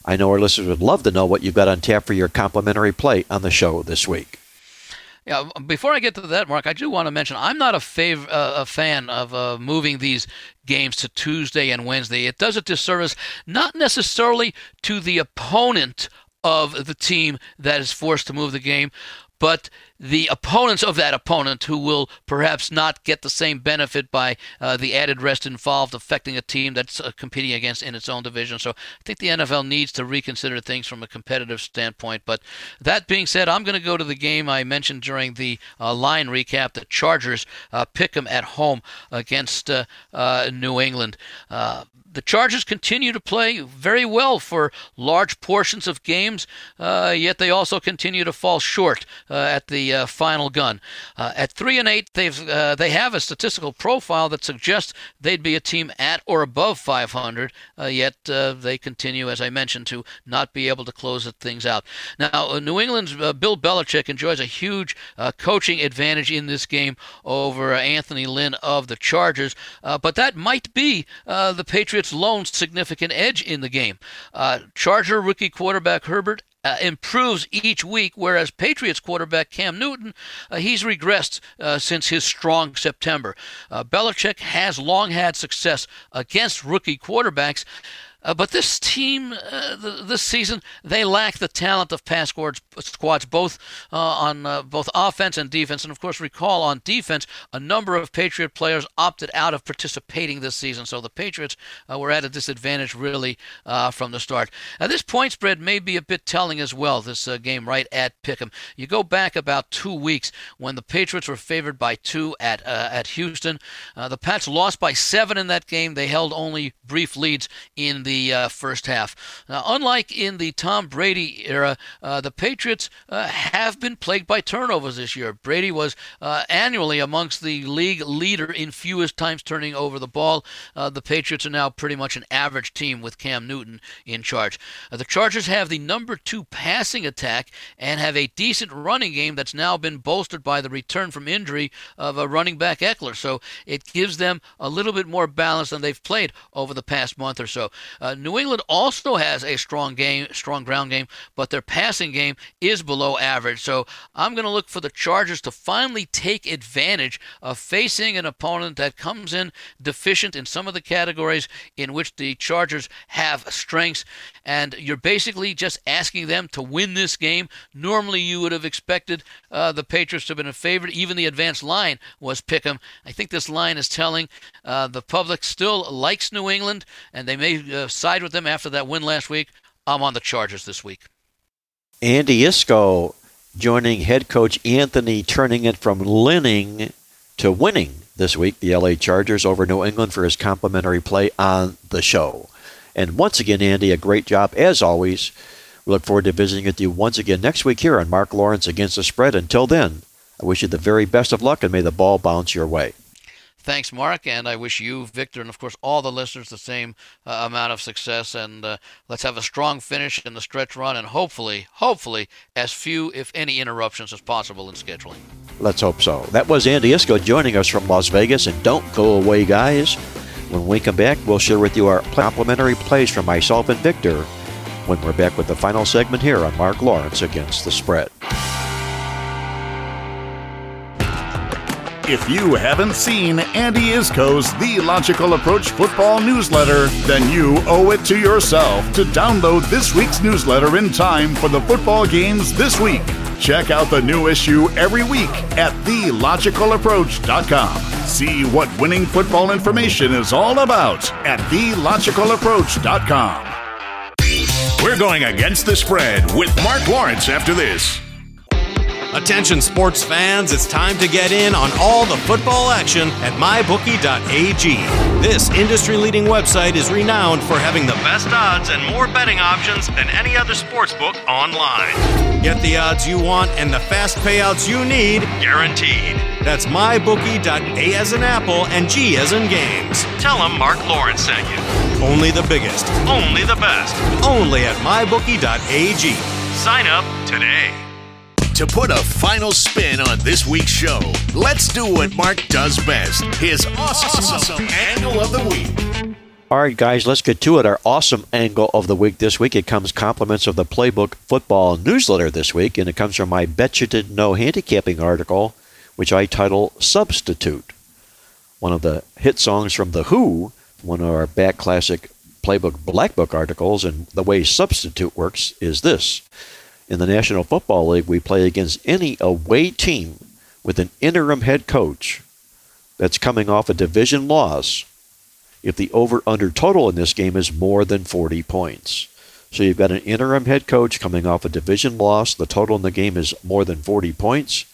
I know our listeners would love to know what you've got on tap for your complimentary play on the show this week. Yeah, before I get to that, Mark, I do want to mention I'm not a, fav- uh, a fan of uh, moving these games to Tuesday and Wednesday. It does a disservice, not necessarily to the opponent of the team that is forced to move the game, but the opponents of that opponent who will perhaps not get the same benefit by uh, the added rest involved affecting a team that's uh, competing against in its own division. So I think the N F L needs to reconsider things from a competitive standpoint. But that being said, I'm going to go to the game I mentioned during the uh, line recap, the Chargers uh, pick 'em at home against uh, uh, New England. Uh, the Chargers continue to play very well for large portions of games, uh, yet they also continue to fall short uh, at the Uh, final gun. Uh, at three and eight, they've uh, they have a statistical profile that suggests they'd be a team at or above five hundred. Uh, yet uh, they continue, as I mentioned, to not be able to close things out. Now, uh, New England's uh, Bill Belichick enjoys a huge uh, coaching advantage in this game over uh, Anthony Lynn of the Chargers, uh, but that might be uh, the Patriots' lone significant edge in the game. Uh, Charger rookie quarterback Herbert Uh, improves each week, whereas Patriots quarterback Cam Newton, uh, he's regressed uh, since his strong September. Uh, Belichick has long had success against rookie quarterbacks, uh, but this team uh, th- this season, they lack the talent of past squads, squads both uh, on uh, both offense and defense. And of course, recall on defense, a number of Patriot players opted out of participating this season. So the Patriots uh, were at a disadvantage really uh, from the start. Now, this point spread may be a bit telling as well, this uh, game right at Pick'em. You go back about two weeks when the Patriots were favored by two at uh, at Houston. Uh, the Pats lost by seven in that game. They held only brief leads in the the uh, first half. Now, unlike in the Tom Brady era, uh, the Patriots uh, have been plagued by turnovers this year. Brady was uh, annually amongst the league leader in fewest times turning over the ball. Uh, the Patriots are now pretty much an average team with Cam Newton in charge. Uh, the Chargers have the number two passing attack and have a decent running game that's now been bolstered by the return from injury of a running back Eckler. So it gives them a little bit more balance than they've played over the past month or so. Uh, New England also has a strong game, strong ground game, but their passing game is below average. So I'm going to look for the Chargers to finally take advantage of facing an opponent that comes in deficient in some of the categories in which the Chargers have strengths. And you're basically just asking them to win this game. Normally you would have expected uh, the Patriots to have been a favorite. Even the advanced line was pick 'em. I think this line is telling. Uh, the public still likes New England, and they may uh, side with them after that win last week. I'm on the Chargers this week. Andy Isco joining head coach Anthony, turning it from winning to winning this week, the L A Chargers over New England for his complimentary play on the show. And once again, Andy, a great job as always. We look forward to visiting with you once again next week here on Mark Lawrence Against the Spread. Until then, I wish you the very best of luck and may the ball bounce your way. Thanks, Mark, and I wish you, Victor, and of course all the listeners the same uh, amount of success. And uh, let's have a strong finish in the stretch run and hopefully, hopefully, as few, if any, interruptions as possible in scheduling. Let's hope so. That was Andy Isco joining us from Las Vegas. And don't go away, guys. When we come back, we'll share with you our complimentary plays from myself and Victor when we're back with the final segment here on Mark Lawrence Against the Spread. If you haven't seen Andy Isco's The Logical Approach football newsletter, then you owe it to yourself to download this week's newsletter in time for the football games this week. Check out the new issue every week at the logical approach dot com. See what winning football information is all about at the logical approach dot com. We're going against the spread with Mark Lawrence after this. Attention sports fans, it's time to get in on all the football action at my bookie dot a g. This industry-leading website is renowned for having the best odds and more betting options than any other sportsbook online. Get the odds you want and the fast payouts you need, guaranteed. That's my bookie dot a as in Apple and G as in games. Tell them Mark Lawrence sent you. Only the biggest, only the best, only at my bookie dot a g. Sign up today. To put a final spin on this week's show, let's do what Mark does best, his awesome, awesome angle of the week. All right, guys, let's get to it. Our awesome angle of the week this week, it comes compliments of the Playbook football newsletter this week, and it comes from my Bet You Didn't Know handicapping article, which I title Substitute, one of the hit songs from The Who, one of our back classic Playbook Black Book articles, and the way substitute works is this. In the National Football League, we play against any away team with an interim head coach that's coming off a division loss if the over-under total in this game is more than forty points. So you've got an interim head coach coming off a division loss. The total in the game is more than forty points.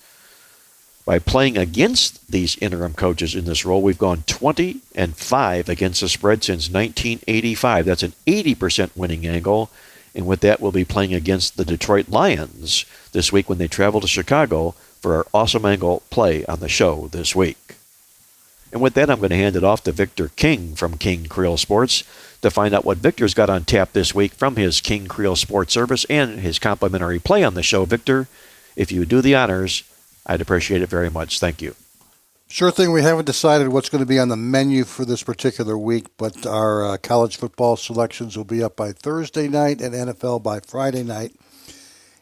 By playing against these interim coaches in this role, we've gone twenty and five against the spread since nineteen eighty-five. That's an eighty percent winning angle. And with that, we'll be playing against the Detroit Lions this week when they travel to Chicago for our awesome angle play on the show this week. And with that, I'm going to hand it off to Victor King from King Creole Sports to find out what Victor's got on tap this week from his King Creole Sports service and his complimentary play on the show. Victor, if you would do the honors, I'd appreciate it very much. Thank you. Sure thing. We haven't decided what's going to be on the menu for this particular week, but our uh, college football selections will be up by Thursday night and N F L by Friday night.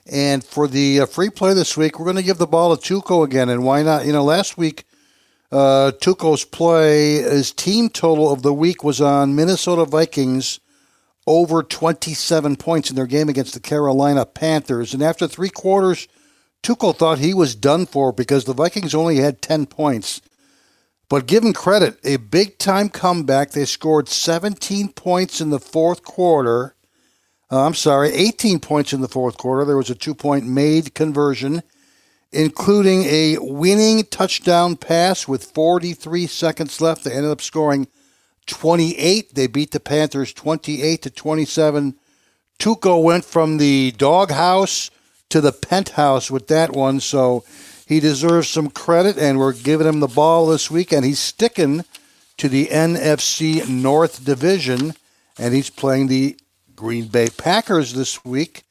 And for the uh, free play this week, we're going to give the ball to Tuco again, and why not? You know, last week, uh, Tuco's play, his team total of the week was on Minnesota Vikings over twenty-seven points in their game against the Carolina Panthers. And after three quarters, Tuchel thought he was done for because the Vikings only had ten points. But give him credit, a big-time comeback. They scored seventeen points in the fourth quarter. Uh, I'm sorry, eighteen points in the fourth quarter. There was a two-point made conversion, including a winning touchdown pass with forty-three seconds left. They ended up scoring twenty-eight. They beat the Panthers twenty-eight to twenty-seven. Tuchel went from the doghouse to the penthouse with that one, so he deserves some credit, and we're giving him the ball this week, and he's sticking to the N F C North Division, and he's playing the Green Bay Packers this week.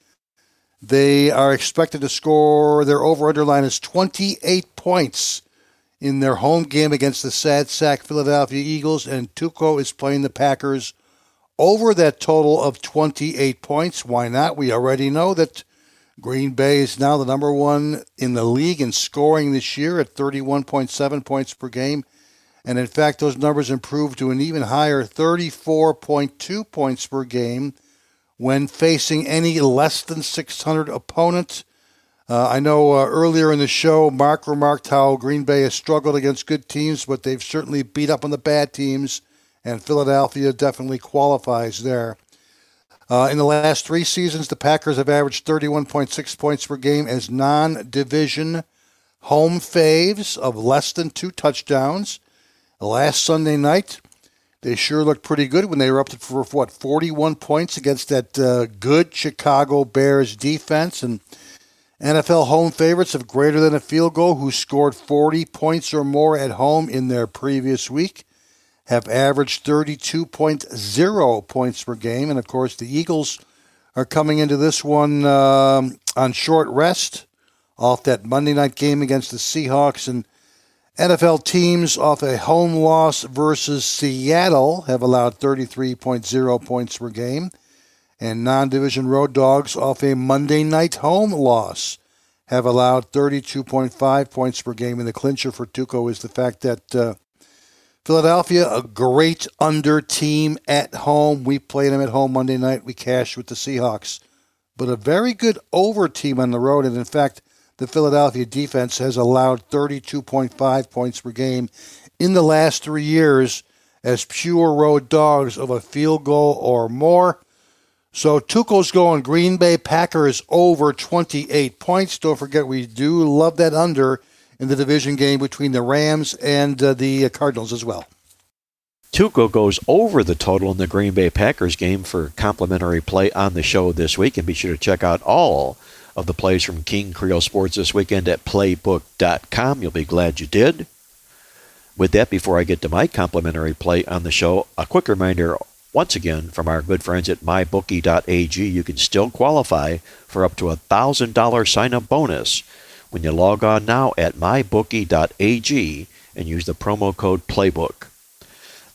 They are expected to score, their over-under line is twenty-eight points in their home game against the sad sack Philadelphia Eagles, and Tuco is playing the Packers over that total of twenty-eight points. Why not? We already know that Green Bay is now the number one in the league in scoring this year at thirty-one point seven points per game. And in fact, those numbers improved to an even higher thirty-four point two points per game when facing any less than six hundred opponent. Uh, I know uh, earlier in the show, Mark remarked how Green Bay has struggled against good teams, but they've certainly beat up on the bad teams, and Philadelphia definitely qualifies there. Uh, in the last three seasons, the Packers have averaged thirty-one point six points per game as non-division home faves of less than two touchdowns. Last Sunday night, they sure looked pretty good when they were up for, what, forty-one points against that uh, good Chicago Bears defense. And N F L home favorites of greater than a field goal who scored forty points or more at home in their previous week have averaged thirty-two point zero points per game. And, of course, the Eagles are coming into this one um, on short rest off that Monday night game against the Seahawks. And N F L teams off a home loss versus Seattle have allowed thirty-three point zero points per game. and non-division road dogs off a Monday night home loss have allowed thirty-two point five points per game. And the clincher for Tuco is the fact that uh, Philadelphia, a great under team at home. We played them at home Monday night. We cashed with the Seahawks. But a very good over team on the road. And in fact, the Philadelphia defense has allowed thirty-two point five points per game in the last three years as pure road dogs of a field goal or more. So Tuco's going Green Bay Packers over twenty-eight points. Don't forget, we do love that under in the division game between the Rams and uh, the Cardinals as well. Tuco goes over the total in the Green Bay Packers game for complimentary play on the show this week. And be sure to check out all of the plays from King Creole Sports this weekend at playbook dot com. You'll be glad you did. With that, before I get to my complimentary play on the show, a quick reminder once again from our good friends at my bookie dot a g. You can still qualify for up to a one thousand dollars sign-up bonus when you log on now at my bookie dot a g and use the promo code PLAYBOOK.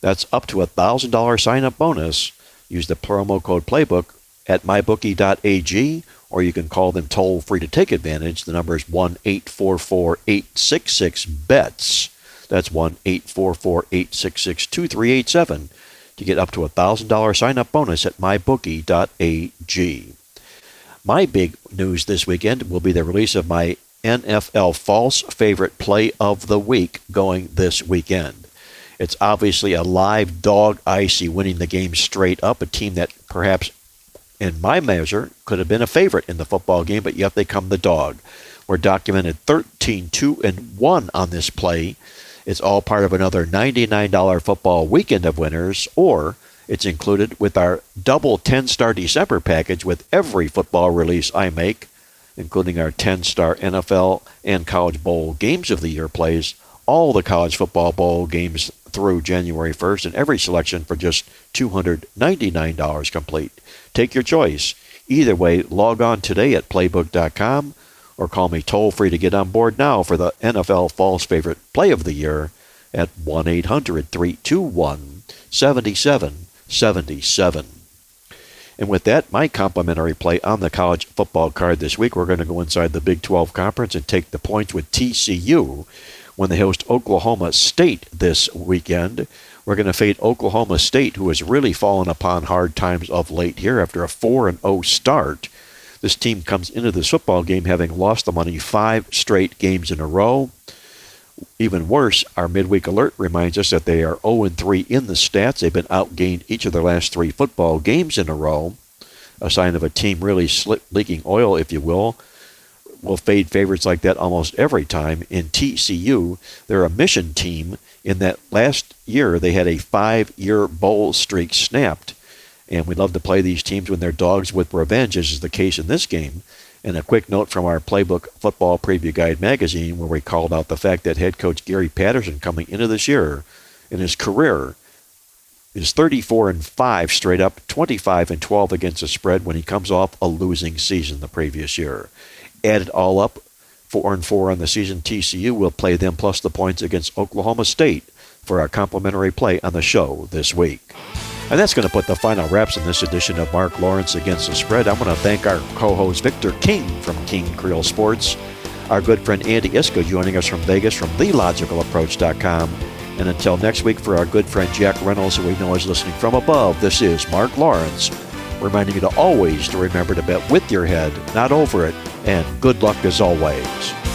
That's up to a one thousand dollars sign-up bonus. Use the promo code PLAYBOOK at my bookie dot a g, or you can call them toll-free to take advantage. The number is one eight four four, eight six six, B E T S. That's one eight four four, eight six six, two three eight seven to get up to a one thousand dollars sign-up bonus at my bookie dot a g. My big news this weekend will be the release of my N F L False Favorite Play of the Week going this weekend. It's obviously a live dog I see winning the game straight up, a team that perhaps, in my measure, could have been a favorite in the football game, but yet they come the dog. We're documented thirteen, two, and one on this play. It's all part of another ninety-nine dollars football weekend of winners, or it's included with our double ten-star December package with every football release I make, including our ten-star N F L and College Bowl Games of the Year plays, all the College Football Bowl games through January first, and every selection for just two hundred ninety-nine dollars complete. Take your choice. Either way, log on today at playbook dot com or call me toll-free to get on board now for the N F L False Favorite Play of the Year at one eight hundred, three two one, seven seven seven seven. And with that, my complimentary play on the college football card this week, we're going to go inside the Big twelve Conference and take the points with T C U when they host Oklahoma State this weekend. We're going to fade Oklahoma State, who has really fallen upon hard times of late here after a four and oh start. This team comes into this football game having lost the money five straight games in a row. Even worse, our midweek alert reminds us that they are oh and three in the stats. They've been outgained each of their last three football games in a row, a sign of a team really slip, leaking oil, if you will. We'll fade favorites like that almost every time. In T C U, they're a mission team in that last year they had a five-year bowl streak snapped. And we love to play these teams when they're dogs with revenge, as is the case in this game. And a quick note from our Playbook Football Preview Guide magazine, where we called out the fact that head coach Gary Patterson coming into this year in his career is thirty-four and five straight up, twenty-five and twelve against the spread when he comes off a losing season the previous year. Add it all up, four and four on the season. T C U will play them plus the points against Oklahoma State for our complimentary play on the show this week. And that's going to put the final wraps on this edition of Mark Lawrence Against the Spread. I want to thank our co-host Victor King from King Creole Sports, our good friend Andy Isco joining us from Vegas from the logical approach dot com. And until next week, for our good friend Jack Reynolds, who we know is listening from above, this is Mark Lawrence reminding you to always to remember to bet with your head, not over it, and good luck as always.